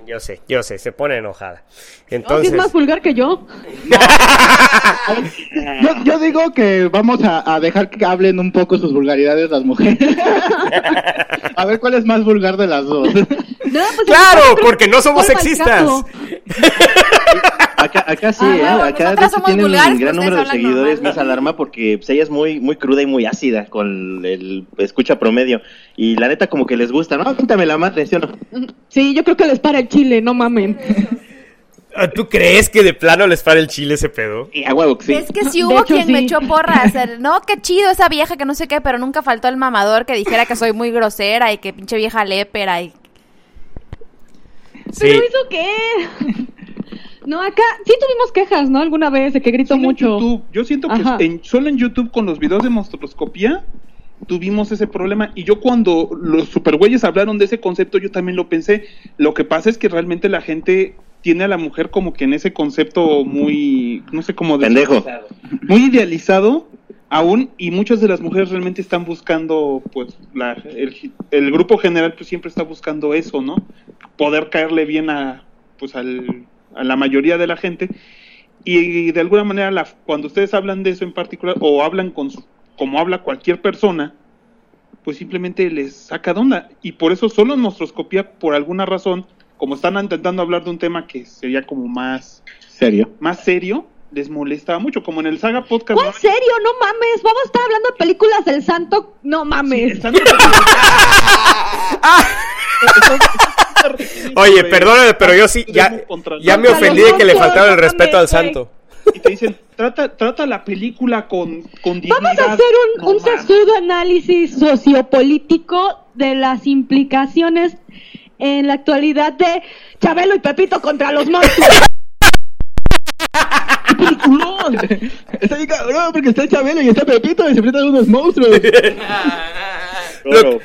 yo sé, se pone enojada. Entonces... ¿No, es más vulgar que yo? yo digo que vamos a dejar que hablen un poco sus vulgaridades las mujeres. A ver cuál es más vulgar de las dos. No, pues claro, porque no somos sexistas. Acá sí, bueno, acá de hecho tiene un gran número de seguidores, Ms. Alarma, porque pues, ella es muy, muy cruda y muy ácida con el escucha promedio. Y la neta como que les gusta, ¿no? Cuéntame la madre, ¿sí o no? Sí, yo creo que les para el chile, no mamen. ¿Tú crees que de plano les para el chile ese pedo? Sí, a huevo, sí. Es que si hubo hecho, quien sí me echó porras. No, qué chido esa vieja que no sé qué, pero nunca faltó el mamador que dijera que soy muy grosera y que pinche vieja lépera y... Sí. ¿Pero hizo qué? No, acá sí tuvimos quejas, ¿no? Alguna vez de que grito mucho. En YouTube. Yo siento que solo en YouTube con los videos de Monstroscopía tuvimos ese problema. Y yo cuando los supergüeyes hablaron de ese concepto, yo también lo pensé. Lo que pasa es que realmente la gente tiene a la mujer como que en ese concepto muy, no sé cómo decirlo, pendejo, muy idealizado aún, y muchas de las mujeres realmente están buscando, pues, el grupo general pues siempre está buscando eso, ¿no? Poder caerle bien a la mayoría de la gente, y de alguna manera cuando ustedes hablan de eso en particular, o hablan como habla cualquier persona, pues simplemente les saca de onda, y por eso solo Monstroscopía, por alguna razón, como están intentando hablar de un tema que sería como más serio, les molestaba mucho, como en el Saga Podcast. ¿Cuál serio? No mames, vamos a estar hablando de películas del santo, no mames. Sí, el santo... Oye, perdóname, pero yo sí ya me ofendí de que le faltaba el respeto al santo. Y te dicen, trata la película con dignidad. Vamos a hacer un sesudo análisis sociopolítico de las implicaciones en la actualidad de Chabelo y Pepito contra los monstruos. ¡Peliculón! Está bien cabrón, porque está Chabelo y está Pepito y se enfrentan a unos monstruos.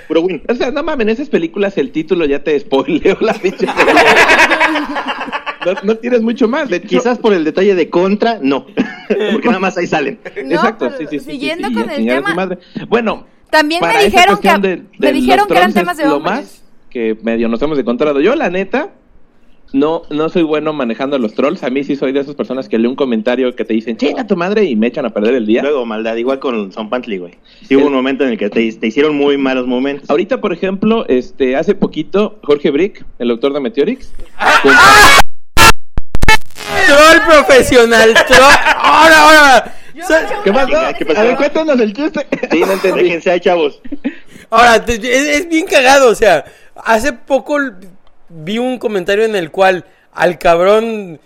Pero bueno, o sea, no mames, en esas películas el título ya te spoileó la ficha. No tienes mucho más. Quizás por el detalle de Contra, no. Porque nada más ahí salen. No, exacto, sí. Siguiendo sí, con el tema. Bueno, también me dijeron que eran temas de hombres. Lo más que medio nos hemos encontrado. Yo, la neta, no soy bueno manejando a los trolls. A mí sí soy de esas personas que lee un comentario que te dicen, chinga tu madre, y me echan a perder el día. Luego, maldad, igual con Son Pantley, güey. Sí, hubo un momento en el que te hicieron muy malos momentos. Ahorita, por ejemplo, hace poquito, Jorge Brick, el doctor de Meteorix. Troll profesional, troll. Ahora. ¿Qué pasó? A ver, cuéntanos el chiste. Sí, no entendí. Déjense ahí, chavos. Ahora, es bien cagado, o sea, hace poco vi un comentario en el cual al cabrón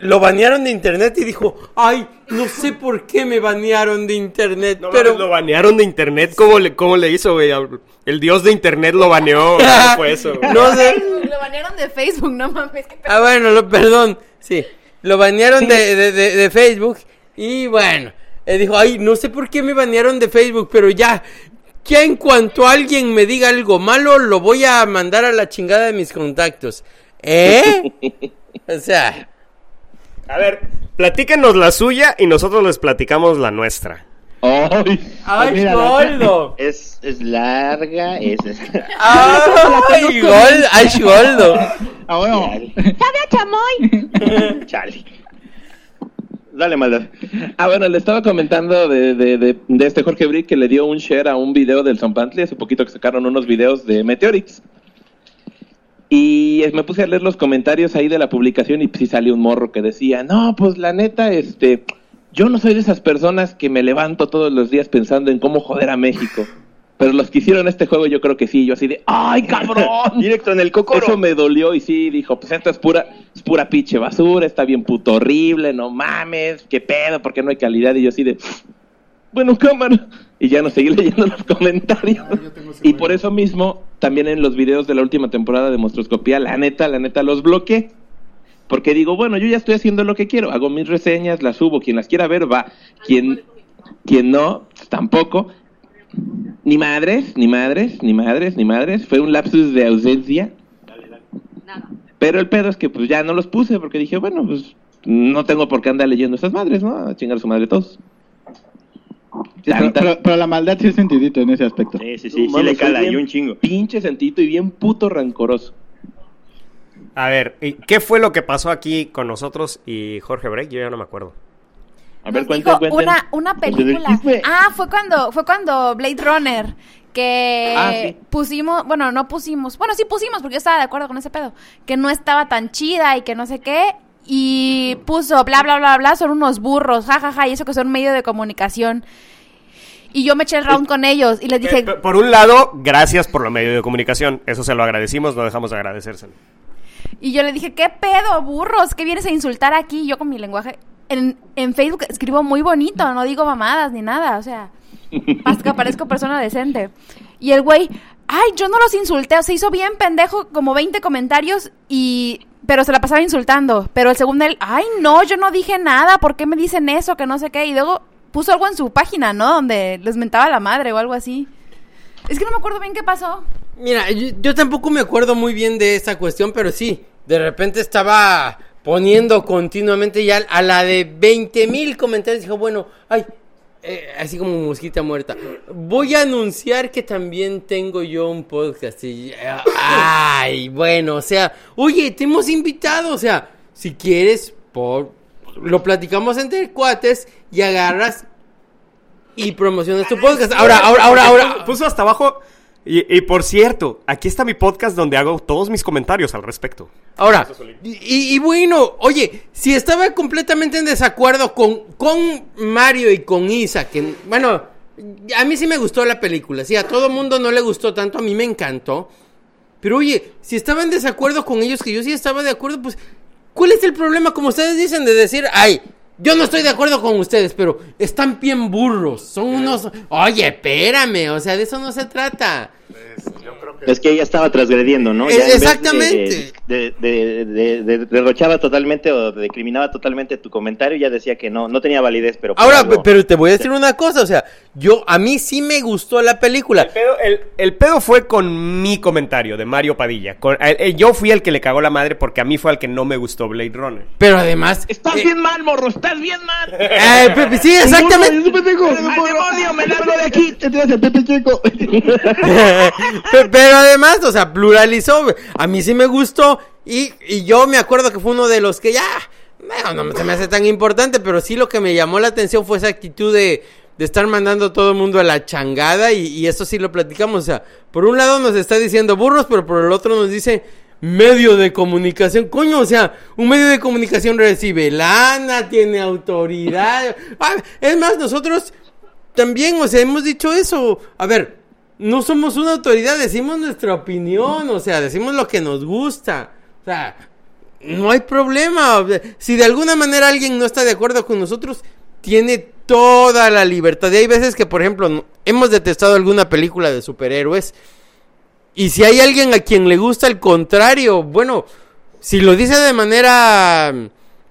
lo banearon de internet y dijo, ay, no sé por qué me banearon de internet, no, pero... ¿Lo banearon de internet? ¿Cómo le hizo, güey? El dios de internet lo baneó, ¿cómo fue eso? No sé. Lo banearon de Facebook, no mames. Ah, bueno, perdón, sí. Lo banearon de Facebook y bueno, dijo, ay, no sé por qué me banearon de Facebook, pero ya en cuanto alguien me diga algo malo, lo voy a mandar a la chingada de mis contactos. O sea, a ver, platíquenos la suya y nosotros les platicamos la nuestra. ¡Ay, Goldo! Es larga, es... ¡Ay, Goldo! ¡Sabe a chamoy! Chale. Dale, maldad. Bueno, le estaba comentando de este Jorge Brick que le dio un share a un video del Son Pantley. Hace poquito que sacaron unos videos de Meteorix. Y me puse a leer los comentarios ahí de la publicación y sí salió un morro que decía, no, pues la neta, yo no soy de esas personas que me levanto todos los días pensando en cómo joder a México. Pero los que hicieron este juego yo creo que sí, yo así de, ¡ay, cabrón! Directo en el cocoro. Eso me dolió y sí, dijo, pues esto es pura pinche basura, está bien puto horrible, no mames, qué pedo, porque no hay calidad. Y yo así de, bueno, cámara. Y ya no seguí leyendo los comentarios. Y por eso mismo, también en los videos de la última temporada de Monstroscopía, la neta, los bloqueé. porque digo, bueno, yo ya estoy haciendo lo que quiero, hago mis reseñas, las subo, quien las quiera ver va, quien no, tampoco. Ni madres, fue un lapsus de ausencia. Nada. Pero el pedo es que pues ya no los puse porque dije, bueno, pues no tengo por qué andar leyendo esas madres, ¿no? A chingar a su madre todos. Sí, pero la maldad sí es sentidito en ese aspecto. Sí, mano, sí le cala y un chingo. Pinche sentidito y bien puto rancoroso. A ver, ¿qué fue lo que pasó aquí con nosotros y Jorge Brick? Yo ya no me acuerdo. A ver, cuenten. Una película. Ah, fue cuando Blade Runner, que sí pusimos, porque yo estaba de acuerdo con ese pedo, que no estaba tan chida y que no sé qué, y puso bla, bla, bla, bla, son unos burros, jajaja, y eso que son medio de comunicación. Y yo me eché el round con ellos y les dije... Por un lado, gracias por los medios de comunicación, eso se lo agradecimos, no dejamos de agradecérselo. Y yo le dije, ¿qué pedo, burros? ¿Qué vienes a insultar aquí? Yo con mi lenguaje... En Facebook escribo muy bonito, no digo mamadas ni nada, o sea, hasta que aparezco persona decente. Y el güey, ay, yo no los insulté, se hizo bien pendejo, como 20 comentarios, pero se la pasaba insultando. Pero el segundo, él, ay, no, yo no dije nada, ¿por qué me dicen eso? Que no sé qué. Y luego puso algo en su página, ¿no? Donde les mentaba la madre o algo así. Es que no me acuerdo bien qué pasó. Mira, yo tampoco me acuerdo muy bien de esta cuestión, pero sí, de repente estaba... poniendo continuamente ya a la de 20,000 comentarios. Dijo, bueno, ay, así como mosquita muerta. Voy a anunciar que también tengo yo un podcast. Y, ay, bueno, o sea, oye, te hemos invitado. O sea, si quieres, lo platicamos entre cuates y agarras y promocionas tu podcast. Ahora. Puso hasta abajo. Y por cierto, aquí está mi podcast donde hago todos mis comentarios al respecto. Ahora, y bueno, oye, si estaba completamente en desacuerdo con Mario y con Isa, que, bueno, a mí sí me gustó la película, sí, a todo mundo no le gustó tanto, a mí me encantó. Pero oye, si estaba en desacuerdo con ellos, que yo sí estaba de acuerdo, pues, ¿cuál es el problema? Como ustedes dicen, de decir, ay... yo no estoy de acuerdo con ustedes, pero están bien burros, son unos... Oye, espérame, o sea, de eso no se trata. Pues, yo creo que... es que ella estaba transgrediendo, ¿no? Ya exactamente. Derrochaba totalmente o decriminaba totalmente tu comentario y ya decía que no tenía validez, pero... Ahora, algo... pero te voy a decir una cosa, o sea, a mí sí me gustó la película. El pedo fue con mi comentario de Mario Padilla. Yo fui el que le cagó la madre porque a mí fue el que no me gustó Blade Runner. Pero además... estás bien mal, morro, estás bien mal. Sí, exactamente. Al demonio, me largo de aquí. Te tiras el Pepe Chico. Pero además, o sea, pluralizó. A mí sí me gustó. Y yo me acuerdo que fue uno de los que ya... bueno, no se me hace tan importante, pero sí lo que me llamó la atención fue esa actitud de estar mandando a todo el mundo a la changada. Y eso sí lo platicamos. O sea, por un lado nos está diciendo burros, pero por el otro nos dice... medio de comunicación, coño, o sea, un medio de comunicación recibe lana, tiene autoridad. Es más, nosotros también, o sea, hemos dicho eso. A ver, no somos una autoridad, decimos nuestra opinión, o sea, decimos lo que nos gusta. O sea, no hay problema. Si de alguna manera alguien no está de acuerdo con nosotros, tiene toda la libertad. Y hay veces que, por ejemplo, hemos detestado alguna película de superhéroes. Y si hay alguien a quien le gusta el contrario, bueno, si lo dice de manera,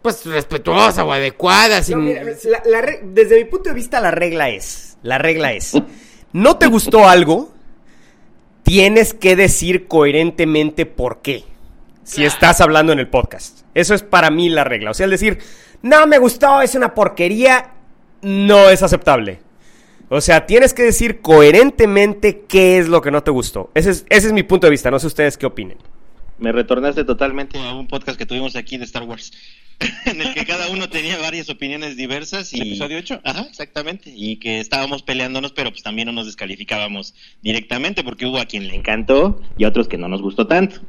pues, respetuosa o adecuada. Sin... no, mira, desde mi punto de vista, la regla es, no te gustó algo, tienes que decir coherentemente por qué, si estás hablando en el podcast. Eso es para mí la regla. O sea, el decir, no me gustó, es una porquería, no es aceptable. O sea, tienes que decir coherentemente qué es lo que no te gustó. Ese es mi punto de vista, no sé ustedes qué opinen. Me retornaste totalmente a un podcast que tuvimos aquí de Star Wars, en el que cada uno tenía varias opiniones diversas. Y... ¿Episodio 8? Ajá, exactamente. Y que estábamos peleándonos, pero pues también no nos descalificábamos directamente, porque hubo a quien le encantó y a otros que no nos gustó tanto,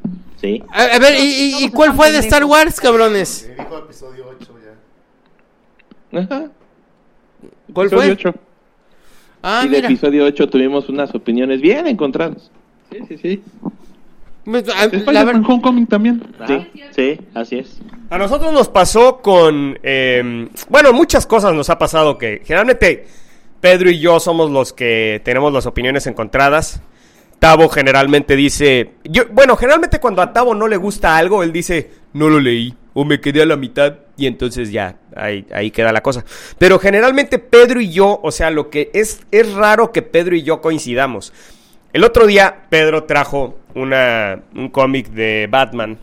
¿sí? A ver, ¿y cuál fue de Star Wars, cabrones? Me dijo episodio 8 ya. Ajá. ¿Cuál fue? Episodio 8. Ah, y del episodio 8 tuvimos unas opiniones bien encontradas. Sí. Homecoming también. Sí, así es. A nosotros nos pasó con... bueno, muchas cosas nos ha pasado que... generalmente Pedro y yo somos los que tenemos las opiniones encontradas. Tavo generalmente dice... Bueno, generalmente cuando a Tavo no le gusta algo, él dice... no lo leí. o me quedé a la mitad y entonces ya, ahí queda la cosa. Pero generalmente Pedro y yo, o sea, lo que es raro que Pedro y yo coincidamos. El otro día Pedro trajo un cómic de Batman.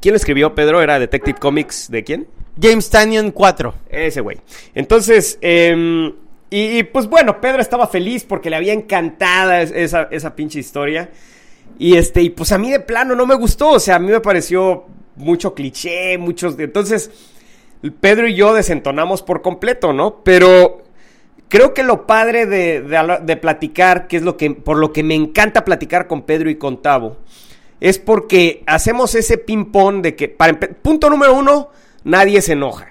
¿Quién lo escribió, Pedro? ¿Era Detective Comics de quién? James Tynion 4. Ese güey. Entonces, pues bueno, Pedro estaba feliz porque le había encantado esa pinche historia. Y pues a mí de plano no me gustó, o sea, a mí me pareció mucho cliché, entonces Pedro y yo desentonamos por completo, ¿no? Pero creo que lo padre de platicar, que es por lo que me encanta platicar con Pedro y con Tavo, es porque hacemos ese ping-pong de que, punto número 1, nadie se enoja.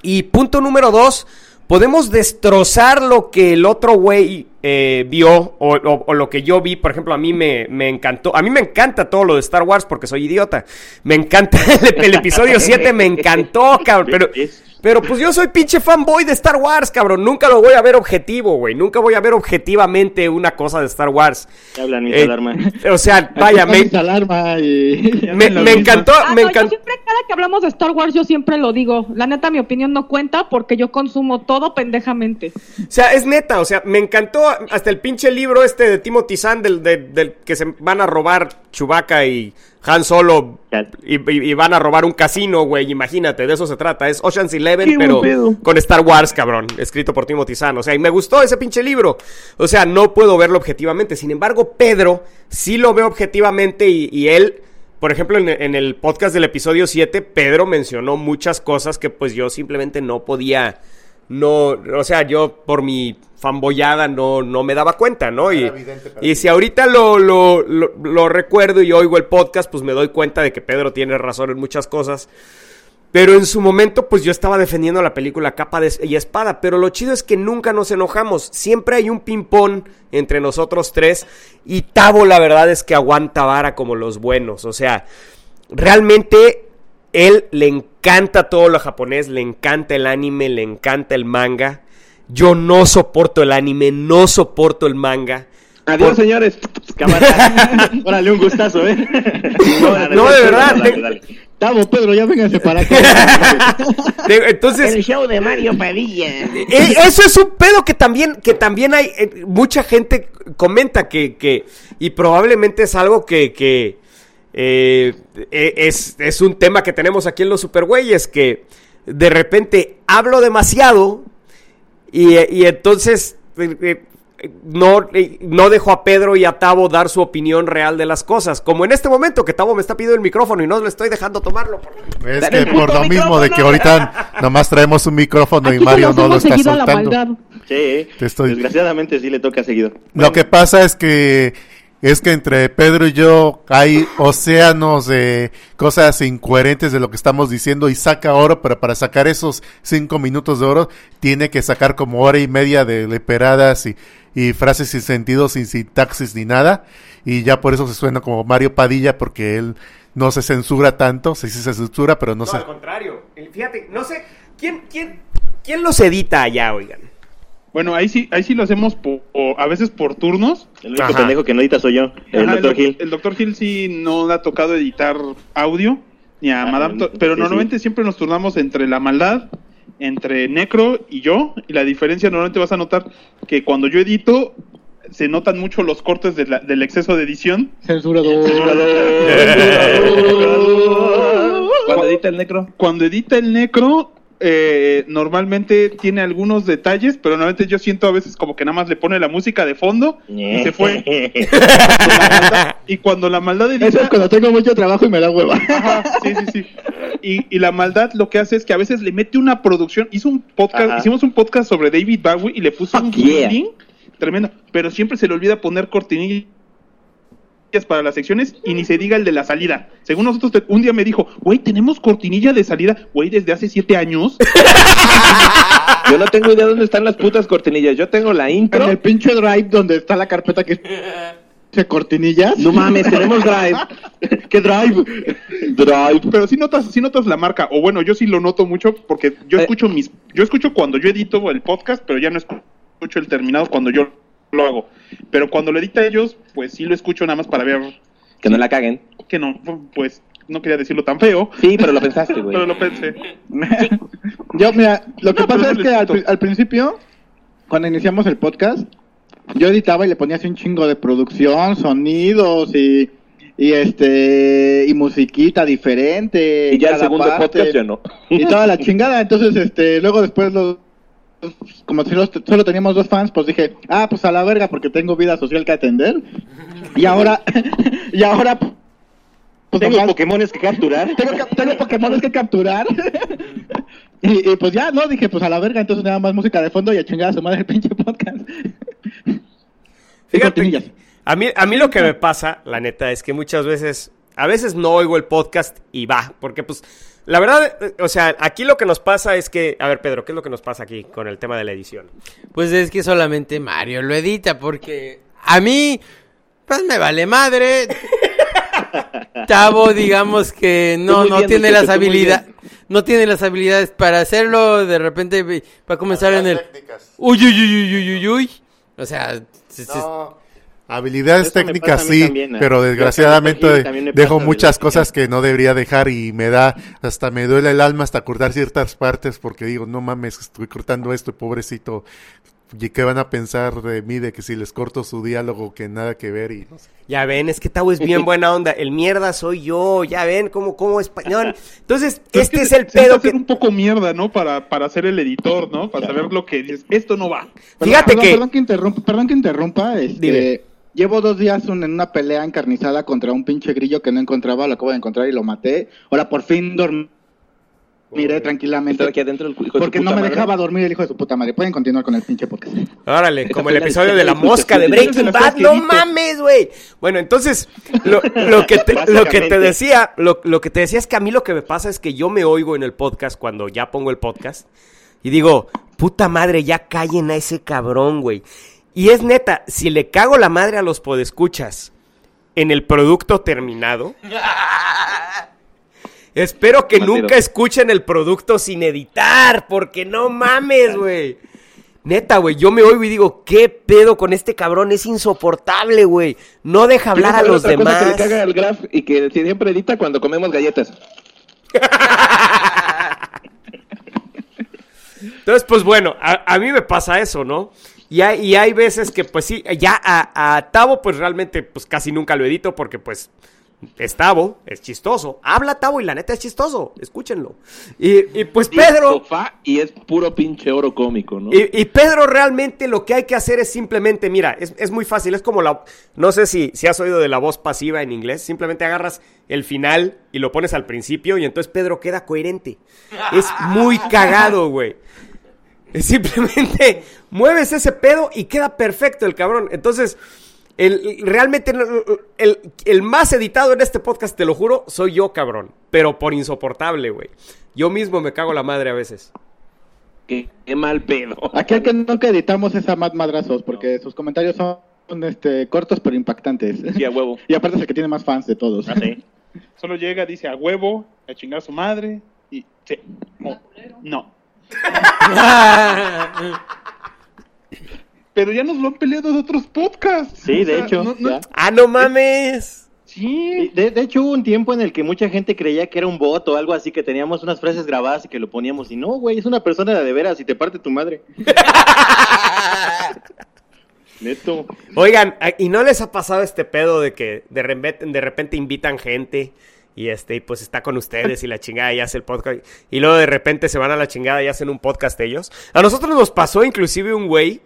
Y punto número 2, podemos destrozar lo que el otro güey vio o lo que yo vi. Por ejemplo, a mí me encantó. A mí me encanta todo lo de Star Wars porque soy idiota. Me encanta el episodio 7, me encantó, cabrón. Pero pues yo soy pinche fanboy de Star Wars, cabrón. Nunca lo voy a ver objetivo, güey. Nunca voy a ver objetivamente una cosa de Star Wars. ¿Qué hablan mis Alarma? O sea, vaya, me encantó. Yo siempre, cada que hablamos de Star Wars, yo siempre lo digo. La neta, mi opinión no cuenta porque yo consumo todo pendejamente. O sea, es neta. O sea, me encantó hasta el pinche libro este de Timothy Zahn del que se van a robar Chewbacca y Han Solo y van a robar un casino, güey, imagínate, de eso se trata. Es Ocean's Eleven, pero con Star Wars, cabrón, escrito por Timothy Zahn. O sea, y me gustó ese pinche libro. O sea, no puedo verlo objetivamente. Sin embargo, Pedro sí lo ve objetivamente y él, por ejemplo, en el podcast del episodio 7, Pedro mencionó muchas cosas que pues yo simplemente no podía... No, o sea, yo por mi fanboyada no me daba cuenta, ¿no? Y si ahorita lo recuerdo y oigo el podcast, pues me doy cuenta de que Pedro tiene razón en muchas cosas. Pero en su momento, pues yo estaba defendiendo la película Capa y Espada. Pero lo chido es que nunca nos enojamos. Siempre hay un ping-pong entre nosotros tres. Y Tavo, la verdad es que aguanta vara como los buenos. O sea, realmente... Él le encanta todo lo japonés, le encanta el anime, le encanta el manga. Yo no soporto el anime, no soporto el manga. Adiós, señores. Cámara. Órale, un gustazo, ¿eh? No, de verdad. Tavo, Pedro, ya vénganse para acá. Entonces, el show de Mario Padilla. Eso es un pedo que también hay. Mucha gente comenta que y probablemente es algo que es un tema que tenemos aquí en los Superweyes, que de repente hablo demasiado y entonces no dejo a Pedro y a Tavo dar su opinión real de las cosas, como en este momento que Tavo me está pidiendo el micrófono y no le estoy dejando tomarlo es que por lo mismo de que ahorita nomás traemos un micrófono aquí y Mario no lo está soltando. Sí, desgraciadamente sí le toca seguido. Bueno. Lo que pasa es que entre Pedro y yo hay océanos de cosas incoherentes de lo que estamos diciendo y saca oro, pero para sacar esos 5 minutos de oro tiene que sacar como hora y media de leperadas y frases sin sentido, sin sintaxis ni nada, y ya por eso se suena como Mario Padilla, porque él no se censura tanto, se censura, pero no se... al contrario, fíjate, no sé, ¿quién los edita allá, oigan? Bueno, ahí sí lo hacemos a veces por turnos. El único pendejo que no edita soy yo, el Dr. Gil. El Dr. Gil sí no le ha tocado editar audio, ni a Madame Tualé, pero sí, normalmente siempre nos turnamos entre la maldad, entre Necro y yo, y la diferencia normalmente vas a notar que cuando yo edito se notan mucho los cortes del exceso de edición. Censurador. Cuando edita el Necro. Normalmente tiene algunos detalles, pero normalmente yo siento a veces como que nada más le pone la música de fondo y se fue. Y cuando la maldad edita... Eso es cuando tengo mucho trabajo y me da hueva. Ajá, sí. Y la maldad lo que hace es que a veces le mete una producción. Hicimos un podcast sobre David Bowie y le puso un feeling tremendo, pero siempre se le olvida poner cortinillas para las secciones y ni se diga el de la salida. Según nosotros, un día me dijo, güey, tenemos cortinilla de salida, güey, desde hace 7 años. Yo no tengo idea dónde están las putas cortinillas. Yo tengo la intro. En el pinche drive donde está la carpeta que de cortinillas. No mames, tenemos drive. ¿Qué drive? Drive. Pero sí notas la marca, o bueno, yo sí lo noto mucho porque yo escucho cuando yo edito el podcast, pero ya no escucho el terminado cuando yo lo hago, pero cuando lo edita ellos, pues sí lo escucho nada más para ver que no la caguen, que no, pues no quería decirlo tan feo. Sí, pero lo pensaste, güey. Pero lo pensé. Yo, mira, lo que pasa es que al principio, cuando iniciamos el podcast, yo editaba y le ponía así un chingo de producción, sonidos y musiquita diferente. Y ya el segundo parte, podcast ya no. Y toda la chingada. Entonces, luego después como si solo teníamos 2 fans, pues dije, pues a la verga, porque tengo vida social que atender. Y ahora pues tengo Pokémones que capturar. Tengo Pokémones que capturar. Y pues ya, no, dije, pues a la verga, entonces nada más música de fondo y a chingar a su madre el pinche podcast. Fíjate, a mí lo que me pasa, la neta, es que muchas veces, a veces no oigo el podcast y va, porque pues, la verdad, o sea, aquí lo que nos pasa es que... A ver, Pedro, ¿qué es lo que nos pasa aquí con el tema de la edición? Pues es que solamente Mario lo edita, porque a mí, pues me vale madre. Tavo, digamos que no tiene las habilidades para hacerlo, de repente va a comenzar en el... Técnicas. Uy. O sea... No. Habilidades técnicas sí, también, ¿eh? Pero desgraciadamente dejo muchas cosas que no debería dejar y me duele el alma hasta cortar ciertas partes porque digo, no mames, estoy cortando esto, pobrecito, y qué van a pensar de mí, de que si les corto su diálogo que nada que ver y no sé. Ya ven, es que Tavo es bien buena onda, el mierda soy yo, ya ven cómo español. Entonces, este es el pedo que hacer un poco mierda, ¿no? Para ser el editor, ¿no? Para saber lo que dices, esto no va. Perdón que interrumpa, dime. Llevo 2 días en una pelea encarnizada contra un pinche grillo que no encontraba, lo acabo de encontrar y lo maté. Ahora por fin dormiré tranquilamente. Aquí adentro porque no me dejaba dormir el hijo de su puta madre. Pueden continuar con el pinche podcast. Órale, como el episodio de la mosca de Breaking Bad. ¡No mames, güey! Bueno, entonces, lo que te decía es que a mí lo que me pasa es que yo me oigo en el podcast cuando ya pongo el podcast y digo, puta madre, ya callen a ese cabrón, güey. Y es neta, si le cago la madre a los podescuchas en el producto terminado, espero que nunca escuchen el producto sin editar, porque no mames, güey. Neta, güey, yo me oigo y digo, ¿qué pedo con este cabrón? Es insoportable, güey. No deja hablar a los demás. Que le caga al Grahf y que siempre edita cuando comemos galletas. Entonces, pues bueno, a mí me pasa eso, ¿no? Y hay veces que, pues sí, ya a Tavo, pues realmente, pues casi nunca lo edito porque, pues, es Tavo, es chistoso. Habla Tavo y la neta es chistoso, escúchenlo. Y pues Pedro... Y, sofá y es puro pinche oro cómico, ¿no? Y Pedro realmente lo que hay que hacer es simplemente, mira, es muy fácil, es como la... No sé si has oído de la voz pasiva en inglés, simplemente agarras el final y lo pones al principio y entonces Pedro queda coherente. Es muy cagado, güey. Simplemente mueves ese pedo y queda perfecto el cabrón. Entonces, realmente el más editado en este podcast, te lo juro, soy yo, cabrón. Pero por insoportable, güey. Yo mismo me cago la madre a veces. Qué mal pedo. Aquel que nunca editamos es a Matt Madrazos, porque sus comentarios son cortos pero impactantes. Sí, a huevo. Y aparte es el que tiene más fans de todos. Ah, sí. Solo llega, dice a huevo, a chingar a su madre y... Sí. No. Pero ya nos lo han peleado de otros podcasts. Sí, de hecho. No. ¡Ah, no mames! Sí. De hecho, hubo un tiempo en el que mucha gente creía que era un bot o algo así, que teníamos unas frases grabadas y que lo poníamos. Y no, güey, es una persona de veras y te parte tu madre. Neto. Oigan, ¿y no les ha pasado este pedo de que de repente invitan gente? Y pues está con ustedes y la chingada y hace el podcast. Y luego de repente se van a la chingada y hacen un podcast ellos. A nosotros nos pasó inclusive un güey.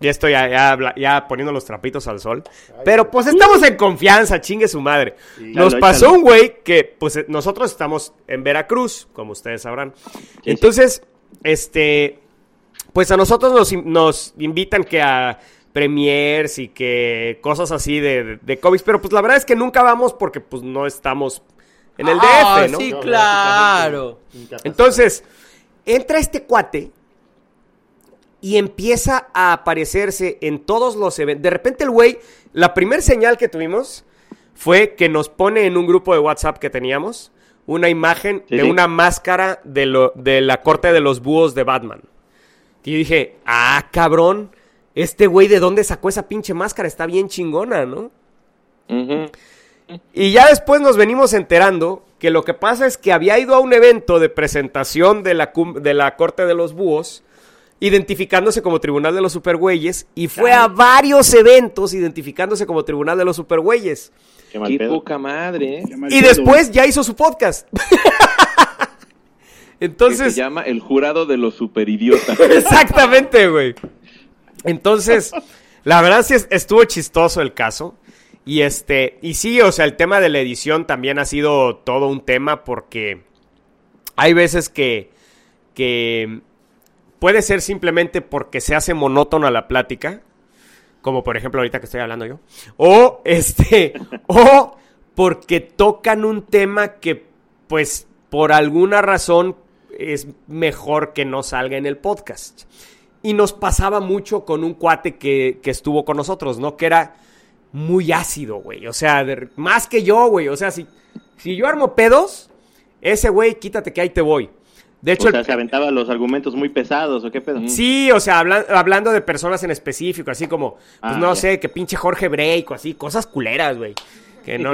Y estoy ya poniendo los trapitos al sol. Ay, pero pues estamos en confianza, chingue su madre. Sí, nos pasó un güey que pues nosotros estamos en Veracruz, como ustedes sabrán. Entonces, pues a nosotros nos invitan que a... premiers y que cosas así de cómics, pero pues la verdad es que nunca vamos porque pues no estamos en el DF, ¿no? Sí, claro. Entonces, entra este cuate y empieza a aparecerse en todos los eventos. De repente el güey, la primer señal que tuvimos fue que nos pone en un grupo de WhatsApp que teníamos una imagen de una máscara de la corte de los búhos de Batman. Y yo dije, cabrón, este güey, ¿de dónde sacó esa pinche máscara? Está bien chingona, ¿no? Uh-huh. Y ya después nos venimos enterando que lo que pasa es que había ido a un evento de presentación de la Corte de los Búhos, identificándose como Tribunal de los Superweyes, y fue a varios eventos identificándose como Tribunal de los Superweyes. Qué poca madre, ¿eh? Y después ya hizo su podcast. Entonces, que se llama El Jurado de los Superidiotas. Exactamente, güey. Entonces, la verdad sí estuvo chistoso el caso. Y y sí, o sea, el tema de la edición también ha sido todo un tema, porque hay veces que puede ser simplemente porque se hace monótona la plática, como por ejemplo ahorita que estoy hablando yo, o o porque tocan un tema que pues por alguna razón es mejor que no salga en el podcast. Y nos pasaba mucho con un cuate que estuvo con nosotros, ¿no? Que era muy ácido, güey. O sea, más que yo, güey. O sea, si yo armo pedos, ese güey, quítate que ahí te voy. De hecho, o sea, se aventaba los argumentos muy pesados, ¿o qué pedo? Sí, o sea, hablando de personas en específico, así como, sé, que pinche Jorge Brick, así, cosas culeras, güey. Que no.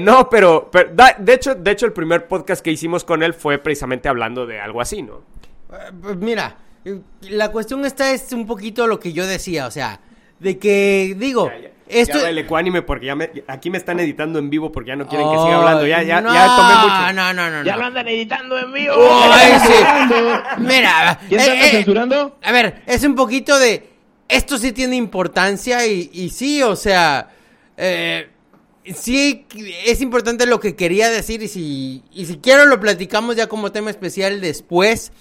No, pero de hecho, el primer podcast que hicimos con él fue precisamente hablando de algo así, ¿no? Mira, la cuestión es un poquito lo que yo decía, o sea, de que, digo, esto... Ya el ecuánime, porque aquí me están editando en vivo porque ya no quieren que siga hablando. Ya tomé mucho. No. Ya lo andan editando en vivo. Mira. ¿Quién está censurando? A ver, es un poquito de... Esto sí tiene importancia y sí, o sea... sí, es importante lo que quería decir y si quiero lo platicamos ya como tema especial después...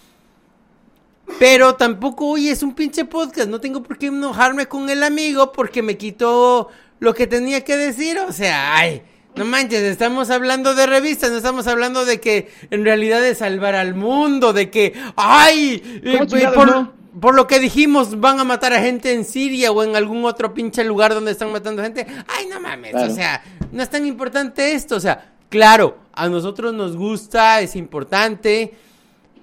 Pero tampoco, oye, es un pinche podcast, no tengo por qué enojarme con el amigo porque me quitó lo que tenía que decir, o sea, ay, no manches, estamos hablando de revistas, no estamos hablando de que en realidad es salvar al mundo, de que, ay, por lo que dijimos van a matar a gente en Siria o en algún otro pinche lugar donde están matando gente, ay, no mames, claro. O sea, no es tan importante esto, o sea, claro, a nosotros nos gusta, es importante...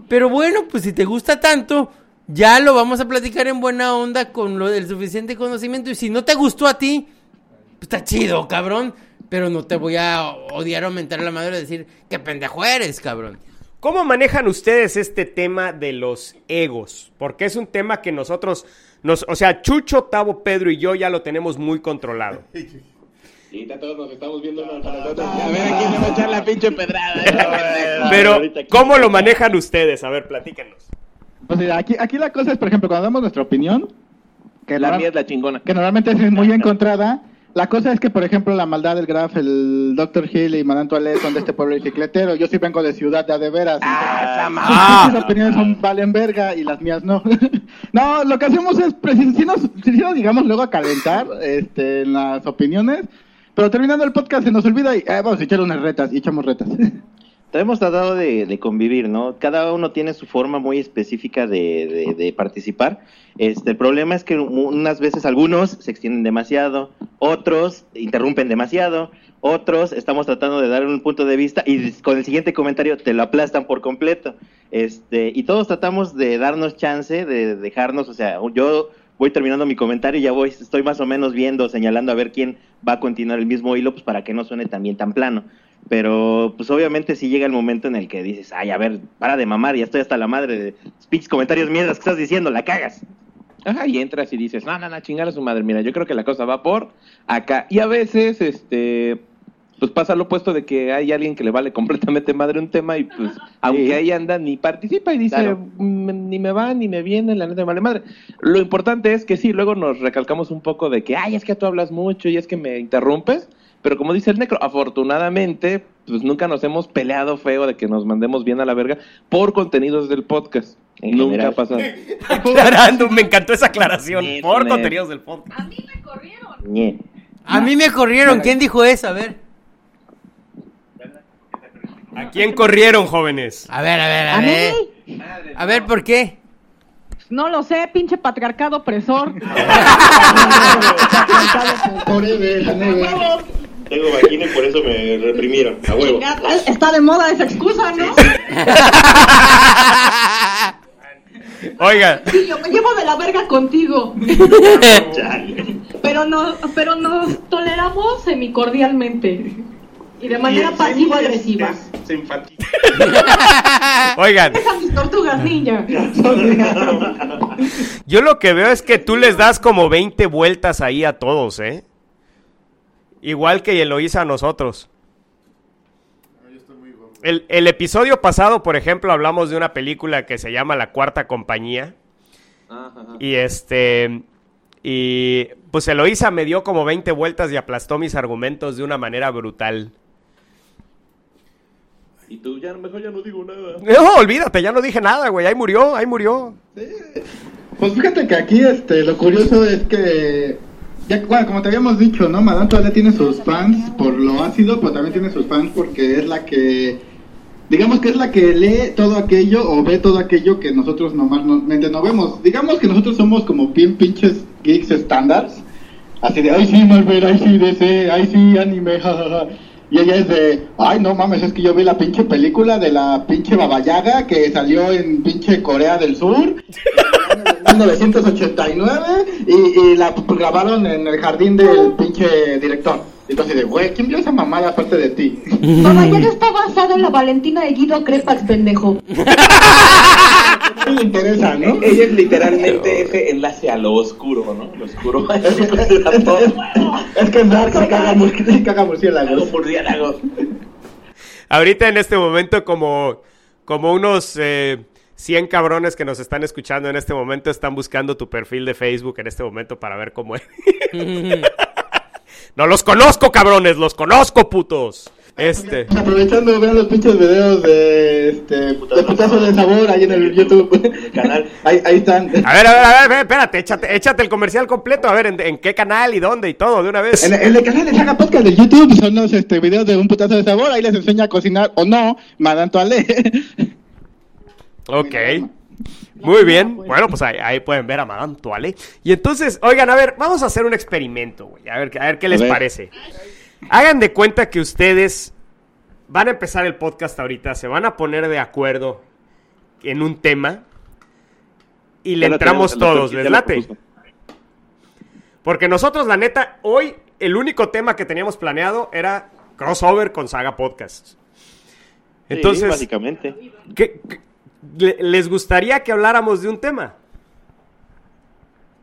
Pero bueno, pues si te gusta tanto, ya lo vamos a platicar en buena onda con lo del suficiente conocimiento. Y si no te gustó a ti, pues está chido, cabrón. Pero no te voy a odiar o mentar la madre y decir, qué pendejo eres, cabrón. ¿Cómo manejan ustedes este tema de los egos? Porque es un tema que nosotros, o sea, Chucho, Tavo, Pedro y yo ya lo tenemos muy controlado. Y todos nos estamos viendo para nosotros. A ver, aquí se va a echar la pinche pedrada. Pero, ¿cómo lo manejan ustedes? A ver, platíquenos. O sea, aquí la cosa es, por ejemplo, cuando damos nuestra opinión, que la mía es la chingona, que normalmente es muy encontrada. La cosa es que, por ejemplo, la maldad del Grahf, el Dr. Gil y Madame Tualé son de este pueblo bicicletero. Yo sí vengo de ciudad de veras. Esas opiniones valen verga y las mías no. No, lo que hacemos es, si nos digamos luego a calentar en las opiniones. Pero terminando el podcast se nos olvida y vamos a echar unas retas, y echamos retas. Hemos tratado de convivir, ¿no? Cada uno tiene su forma muy específica de participar. El problema es que unas veces algunos se extienden demasiado, otros interrumpen demasiado, otros estamos tratando de dar un punto de vista y con el siguiente comentario te lo aplastan por completo. Y todos tratamos de darnos chance, de dejarnos, o sea, yo... Voy terminando mi comentario y ya estoy más o menos viendo, señalando a ver quién va a continuar el mismo hilo, pues para que no suene también tan plano. Pero, pues obviamente sí llega el momento en el que dices, ay, a ver, para de mamar, ya estoy hasta la madre de pinches comentarios mierdas que estás diciendo, la cagas. Ajá, y entras y dices, no, chingar a su madre, mira, yo creo que la cosa va por acá. Y a veces, pues pasa lo opuesto de que hay alguien que le vale completamente madre un tema y pues aunque ahí anda ni participa y dice claro. Ni me va ni me viene, la neta me vale madre. Lo importante es que sí, luego nos recalcamos un poco de que ay, es que tú hablas mucho y es que me interrumpes, pero como dice el necro, afortunadamente pues nunca nos hemos peleado feo de que nos mandemos bien a la verga por contenidos del podcast. Nunca ha pasado. Aclarando, me encantó esa aclaración. Por contenidos del podcast. A mí me corrieron. A mí me corrieron, ¿quién dijo eso? A ver. ¿A quién corrieron, jóvenes? A ver. A ver, ¿por qué? No lo sé, pinche patriarcado opresor. Tengo vagina y por eso me reprimieron. A huevo. Está de moda esa excusa, ¿no? Oiga. Sí, yo me llevo de la verga contigo. pero nos toleramos semicordialmente y de manera pasivo-agresiva. Se enfatiza. Oigan. Es a mis tortugas, niña. Yo lo que veo es que tú les das como 20 vueltas ahí a todos, ¿eh? Igual que Eloísa a nosotros. El episodio pasado, por ejemplo, hablamos de una película que se llama La Cuarta Compañía. Ajá. Y pues Eloísa me dio como 20 vueltas y aplastó mis argumentos de una manera brutal. Y tú ya mejor ya no digo nada. No, olvídate, ya no dije nada, güey. Ahí murió. Sí. Pues fíjate que aquí lo curioso es que ya, bueno, como te habíamos dicho, ¿no? Madame Tualé tiene sus fans por lo ácido, pero también tiene sus fans porque es la que, digamos que es la que lee todo aquello o ve todo aquello que nosotros normalmente no vemos. Digamos que nosotros somos como bien pinches geeks estándares, así de, ay sí Marvel, ay sí DC, ay sí anime, jajaja. Y ella es de, ay no mames, es que yo vi la pinche película de la pinche Baba Yaga que salió en pinche Corea del Sur en 1989 y la grabaron en el jardín del pinche director. Entonces de, güey, ¿quién vio esa mamada aparte de ti? Baba Yaga está basada en la Valentina de Guido Crepas, pendejo. No le interesa, ¿no? Ella es literalmente ese enlace a lo oscuro, ¿no? Lo oscuro. Es que es dark, se caga murciélagos. Ahorita en este momento como unos 100 cabrones que nos están escuchando en este momento están buscando tu perfil de Facebook en este momento para ver cómo es. No los conozco, cabrones, los conozco, putos. Aprovechando, vean los pinches videos de putazo de sabor ahí en el YouTube canal. Ahí están. A ver, espérate, échate el comercial completo, a ver en qué canal y dónde y todo de una vez. En el canal de Saga Podcast de YouTube son los videos de un putazo de sabor, ahí les enseña a cocinar o no Madame Tualé. Ok. Muy bien. Bueno, pues ahí pueden ver a Madame Tualé. Y entonces, oigan, a ver, vamos a hacer un experimento, güey. A ver qué les parece. Hagan de cuenta que ustedes van a empezar el podcast ahorita, se van a poner de acuerdo en un tema y le entramos todos, ¿les late? Porque nosotros, la neta, hoy el único tema que teníamos planeado era crossover con Saga Podcast. Entonces, sí, básicamente. ¿Qué les gustaría que habláramos de un tema?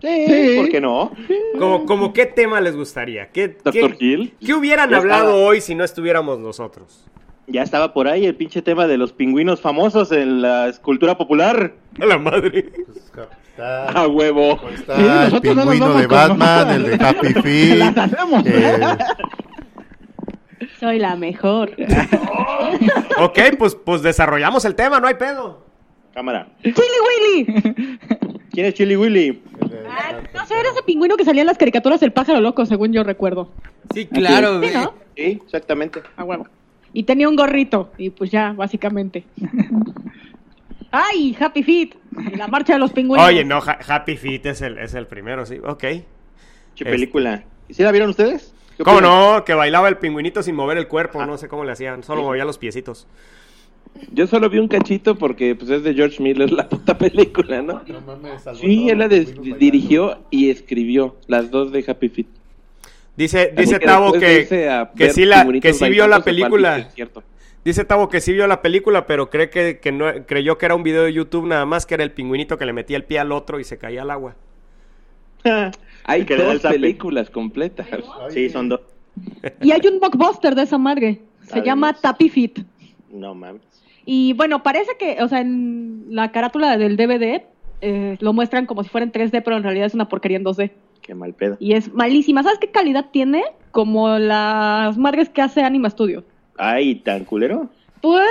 Sí, ¿por qué no? ¿Como qué tema les gustaría? ¿Dr. Gil? ¿Qué hubieran hablado hoy si no estuviéramos nosotros? Ya estaba por ahí el pinche tema de los pingüinos famosos en la escultura popular. ¡A la madre! Pues, capitán, ¡a huevo! Pues está, sí, el pingüino de Batman, el de Happy Feet. Soy la mejor. Ok, pues desarrollamos el tema, no hay pedo. Cámara. ¡Chili Willy! ¿Quién es Chili Willy? No sé, era ese pingüino que salía en las caricaturas del pájaro loco, según yo recuerdo. Sí, claro. Sí, ¿no? Sí, exactamente. Ah, bueno. Y tenía un gorrito, y pues ya, básicamente. ¡Ay, Happy Feet! La marcha de los pingüinos. Oye, no, Happy Feet es el primero, sí, ok. Che película. ¿Sí la vieron ustedes? ¿Cómo no? Que bailaba el pingüinito sin mover el cuerpo, no sé cómo le hacían, solo movía los piecitos. Yo solo vi un cachito porque pues es de George Miller la puta película, ¿no? No mames, sí, él la dirigió y escribió las dos de Happy Feet. Dice Tavo que sí vio la película. Dice Tavo que sí vio la película, pero cree que no, creyó que era un video de YouTube nada más, que era el pingüinito que le metía el pie al otro y se caía al agua. Hay dos películas completas. Ay, sí, son dos. Y hay un blockbuster de esa madre. Se llama Tappy Feet. No mames. Y bueno, parece que, o sea, en la carátula del DVD lo muestran como si fuera en 3D, pero en realidad es una porquería en 2D. Qué mal pedo. Y es malísima. ¿Sabes qué calidad tiene? Como las madres que hace Anima Studio. Ay, ¿tan culero? Pues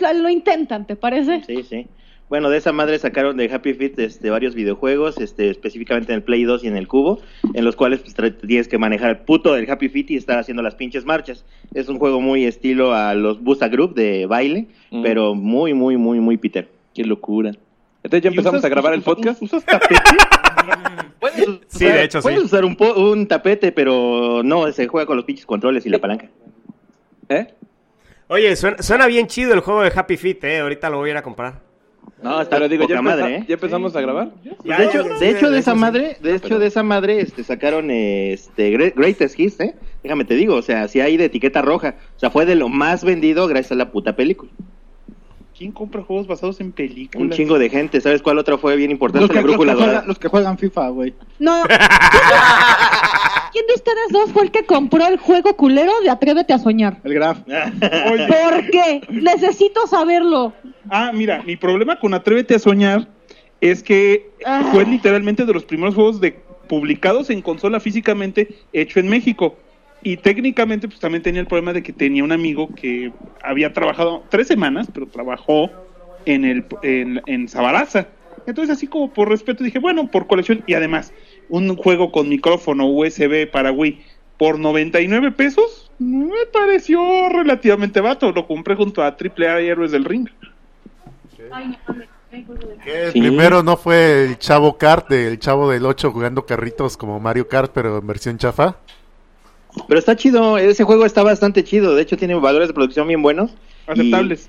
lo intentan, ¿te parece? Sí, sí. Bueno, de esa madre sacaron de Happy Feet varios videojuegos, específicamente en el Play 2 y en el Cubo, en los cuales pues, tienes que manejar el puto del Happy Feet y estar haciendo las pinches marchas. Es un juego muy estilo a los Busta Group de baile, pero muy, muy, muy, muy pitero. ¡Qué locura! Entonces ya empezamos a grabar el podcast. ¿Usas tapete? Sí, de hecho sí. Puedes usar un tapete, pero no, se juega con los pinches controles y la palanca. ¿Eh? Oye, suena bien chido el juego de Happy Feet, ahorita lo voy a ir a comprar. No, hasta lo digo, ya madre, ¿eh? ¿Ya empezamos a grabar? Pues de hecho de esa madre sacaron Greatest Hits, ¿eh? Déjame te digo, o sea, si hay de etiqueta roja, o sea, fue de lo más vendido gracias a la puta película. ¿Quién compra juegos basados en películas? Un chingo de gente. ¿Sabes cuál otra fue bien importante? La brújula dorada. Los que juegan FIFA, güey. No. ¿Quién de ustedes dos fue el que compró el juego culero de Atrévete a Soñar? El Grahf. ¿Por qué? Necesito saberlo. Ah, mira, mi problema con Atrévete a Soñar es que fue literalmente de los primeros juegos publicados en consola físicamente hecho en México. Y técnicamente, pues también tenía el problema de que tenía un amigo que había trabajado 3 semanas, pero trabajó en Sabaraza. Entonces, así como por respeto, dije, bueno, por colección. Y además, un juego con micrófono USB para Wii por $99, me pareció relativamente barato. Lo compré junto a AAA y Héroes del Ring. El primero no fue el Chavo Kart, el Chavo del 8 jugando carritos como Mario Kart, pero en versión chafa. Pero está chido, ese juego está bastante chido. De hecho tiene valores de producción bien buenos, aceptables,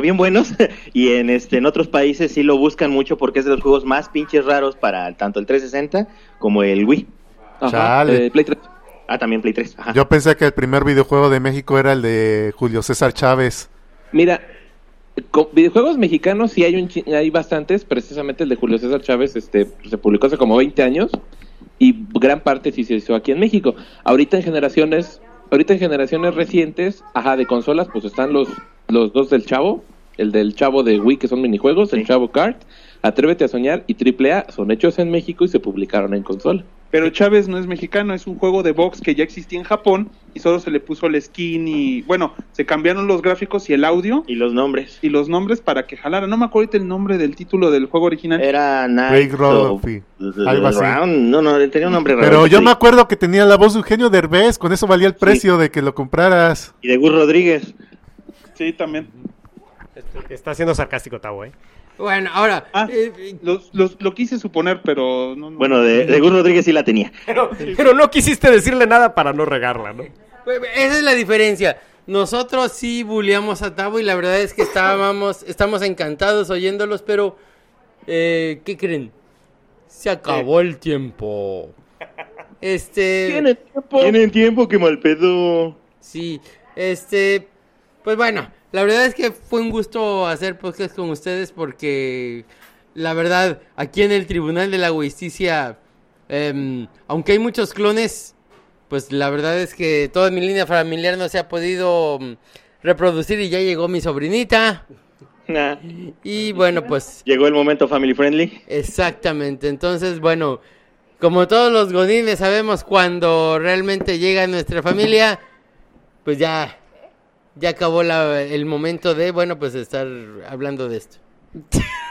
bien buenos. Y en otros países sí lo buscan mucho, porque es de los juegos más pinches raros para tanto el 360 como el Wii. Ajá, Play 3. Ah, también Play 3. Ajá. Yo pensé que el primer videojuego de México era el de Julio César Chávez. Mira, con videojuegos mexicanos sí hay bastantes. Precisamente el de Julio César Chávez se publicó hace como 20 años y gran parte sí se hizo aquí en México. Ahorita en generaciones recientes, de consolas, pues están los dos del Chavo, el del Chavo de Wii, que son minijuegos, sí. El Chavo Kart, Atrévete a Soñar y AAA son hechos en México y se publicaron en consola. Pero Chávez no es mexicano, es un juego de box que ya existía en Japón y solo se le puso el skin y... Bueno, se cambiaron los gráficos y el audio. Y los nombres. Y los nombres para que jalara. No me acuerdo ahorita el nombre del título del juego original. Era Night of... algo así. No, tenía un nombre raro. Pero yo me acuerdo que tenía la voz de Eugenio Derbez, con eso valía el precio de que lo compraras. Y de Gus Rodríguez. Sí, también. Está siendo sarcástico, Tavo, ¿eh? Bueno, ahora... lo quise suponer, pero... No. Bueno, de Gus Rodríguez sí la tenía. Pero no quisiste decirle nada para no regarla, ¿no? Esa es la diferencia. Nosotros sí buleamos a Tavo y la verdad es que estamos encantados oyéndolos, pero... ¿qué creen? Se acabó el tiempo. Tienen tiempo, qué mal pedo. Sí, pues bueno... La verdad es que fue un gusto hacer podcast con ustedes porque, la verdad, aquí en el Tribunal de la Justicia, aunque hay muchos clones, pues la verdad es que toda mi línea familiar no se ha podido reproducir y ya llegó mi sobrinita. Nah. Y bueno, pues... Llegó el momento family friendly. Exactamente. Entonces, bueno, como todos los godines sabemos, cuando realmente llega nuestra familia, pues ya acabó el momento de, estar hablando de esto.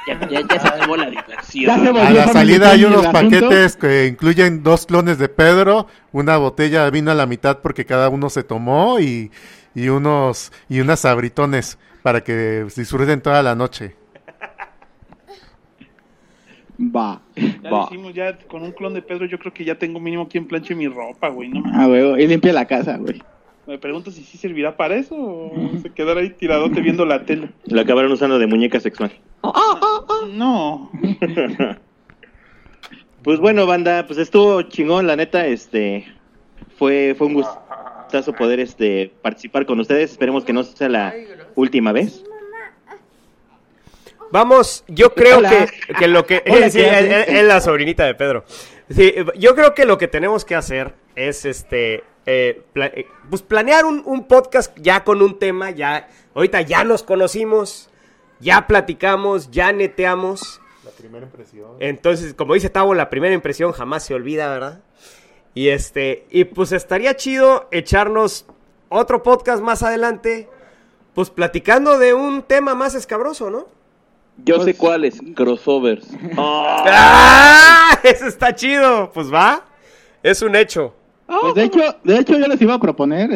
Ya se acabó la diversión. A la salida hay unos paquetes que incluyen 2 clones de Pedro, una botella de vino a la mitad porque cada uno se tomó y unas sabritones para que disfruten toda la noche. Va. Decimos ya con un clon de Pedro, yo creo que ya tengo mínimo quien planche mi ropa, güey. ¿No? Ah, güey, y limpia la casa, güey. Me pregunto si sí servirá para eso o se quedará ahí tiradote viendo la tele. Lo acabaron usando de muñeca sexual. No. Pues bueno, banda, pues estuvo chingón, la neta, fue un gustazo poder participar con ustedes. Esperemos que no sea la última vez. Vamos, yo creo que lo que... sí, es la sobrinita de Pedro. Sí, yo creo que lo que tenemos que hacer es planear un podcast ya con un tema, ya ahorita ya nos conocimos, ya platicamos, ya neteamos. La primera impresión. Entonces, como dice Tavo, la primera impresión jamás se olvida, ¿verdad? Y y pues estaría chido echarnos otro podcast más adelante, pues platicando de un tema más escabroso, ¿no? Yo sé cuáles, crossovers. Oh. ¡Ah! Eso está chido, pues va. Es un hecho. Pues de hecho yo les iba a proponer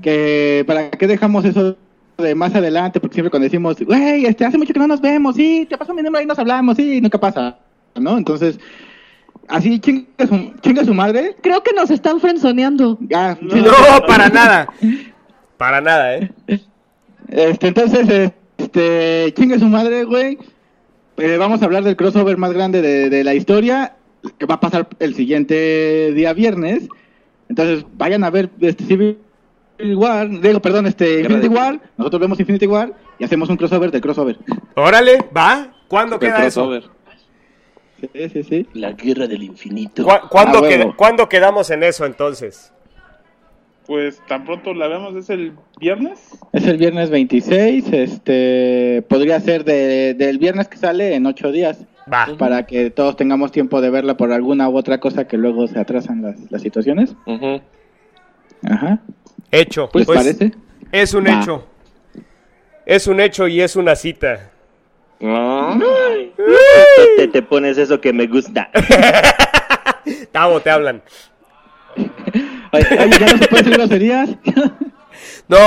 que para qué dejamos eso de más adelante, porque siempre cuando decimos, güey, hace mucho que no nos vemos, sí, te paso mi número y nos hablamos, sí, nunca pasa, ¿no? Entonces, así chinga su madre. Creo que nos están frenzoneando. Ah, no, sí, para nada. Para nada, ¿eh? Entonces Chingue su madre, güey. Vamos a hablar del crossover más grande de la historia, que va a pasar el siguiente día viernes. Entonces, vayan a ver Infinity War. Nosotros vemos Infinity War y hacemos un crossover del crossover. Órale, va. ¿Cuándo queda crossover? Eso? Sí. La guerra del infinito. ¿Cuándo quedamos en eso, entonces? Pues tan pronto la vemos, ¿es el viernes? Es el viernes 26, podría ser del viernes que sale en 8 días. Va. Para que todos tengamos tiempo de verla por alguna u otra cosa que luego se atrasan las situaciones. Uh-huh. Ajá. Hecho. Pues parece. Es un hecho. Es un hecho y es una cita. No. Te pones eso que me gusta. Tavo, te hablan. Oye, ¿ya no se pueden hacer groserías? No,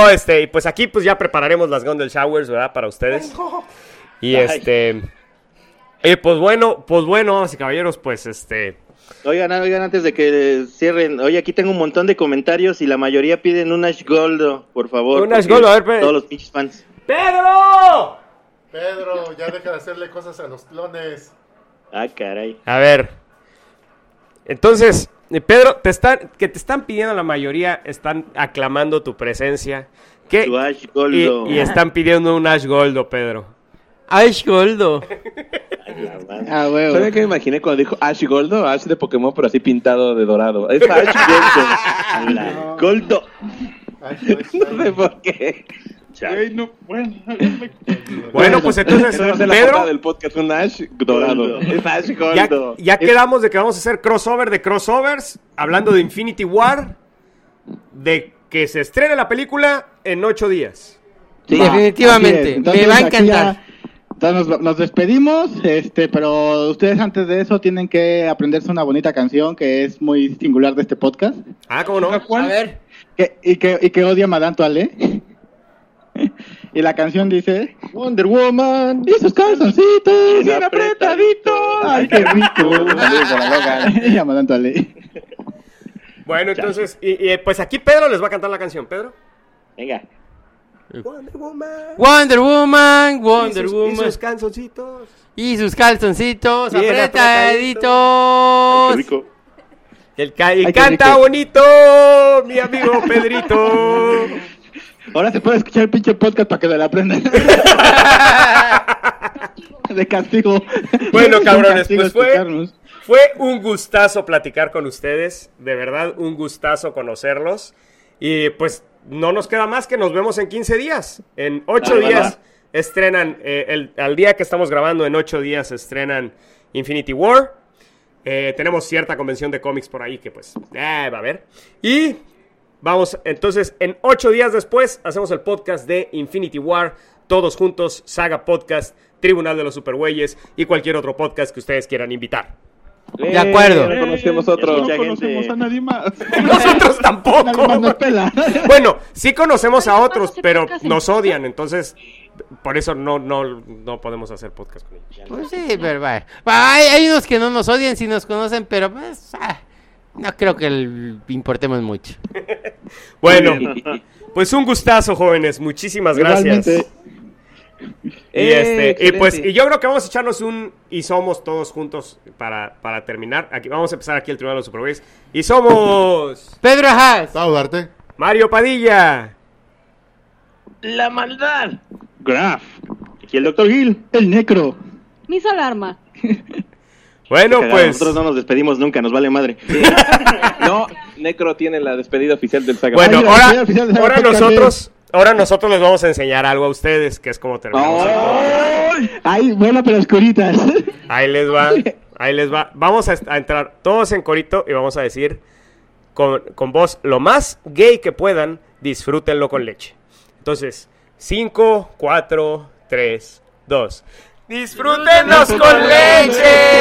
pues aquí pues ya prepararemos las Gondel Showers, ¿verdad? Para ustedes. Y pues bueno, vamos y caballeros, pues Oigan, antes de que cierren, oye, aquí tengo un montón de comentarios y la mayoría piden un Ash Goldo, por favor. Un Ash Goldo, a ver, Pedro. Todos los pinches fans. ¡Pedro! Pedro, ya deja de hacerle cosas a los clones. Ah, caray. A ver. Entonces, Pedro, te están pidiendo la mayoría, están aclamando tu presencia. Tu Ash Goldo. Y están pidiendo un Ash Goldo, Pedro. Ash Goldo. Bueno. ¿Sabes qué me imaginé cuando dijo Ash Goldo? Ash de Pokémon, pero así pintado de dorado. Es Ash Goldo. No. Goldo. No sé por qué. No, bueno, pues entonces Pedro del podcast un Ash dorado. Ya quedamos de que vamos a hacer crossover de crossovers, hablando de Infinity War, de que se estrene la película en 8 días. Sí, definitivamente. Entonces, me va a encantar. Entonces nos despedimos, pero ustedes antes de eso tienen que aprenderse una bonita canción que es muy singular de este podcast. Ah, ¿cómo no? A ver. Que odia Madame Tualé. Y la canción dice: Wonder Woman y sus calzoncitos bien apretaditos. Ay, qué rico. Bueno, entonces, y pues aquí Pedro les va a cantar la canción. Pedro, venga. Wonder Woman, Wonder Woman, Wonder Woman. Y sus calzoncitos. Y sus calzoncitos bien apretaditos. Ay, qué rico. Y canta bonito, mi amigo Pedrito. Ahora se puede escuchar el pinche podcast para que se la aprendan. De castigo. Bueno, cabrones, pues fue un gustazo platicar con ustedes. De verdad, un gustazo conocerlos. Y pues no nos queda más que nos vemos en 15 días. En 8 días estrenan, al día que estamos grabando, en 8 días estrenan Infinity War. Tenemos cierta convención de cómics por ahí que pues va a haber. Y... vamos, entonces, en 8 días después hacemos el podcast de Infinity War, todos juntos, Saga Podcast, Tribunal de los Superweyes y cualquier otro podcast que ustedes quieran invitar. De acuerdo. No conocemos a nadie más. Nosotros tampoco. Nadie más nos pela. Bueno, sí conocemos a otros, pero nos odian, entonces por eso no podemos hacer podcast con ellos. Pues sí, pero hay unos que no nos odian, sí nos conocen, pero pues... no creo que importemos mucho. Bueno, pues un gustazo, jóvenes. Muchísimas gracias. Y yo creo que vamos a echarnos un y somos todos juntos para terminar. Aquí vamos a empezar aquí el Tribunal de los Superweyes. Y somos Pedro Ajás, Tavo Duarte, Mario Padilla, La Maldad, Grahf, y el Dr. Gil, el Necro, Ms. Alarma. Bueno, pues... nosotros no nos despedimos nunca, nos vale madre. No, Necro tiene la despedida oficial del Saga. Bueno, ahora nosotros les vamos a enseñar algo a ustedes, que es como terminamos. Ay, bueno, pero oscuritas. Ahí les va. Vamos a entrar todos en corito y vamos a decir con voz lo más gay que puedan, disfrútenlo con leche. Entonces, 5, 4, 3, 2. ¡Disfrútenlos con leche!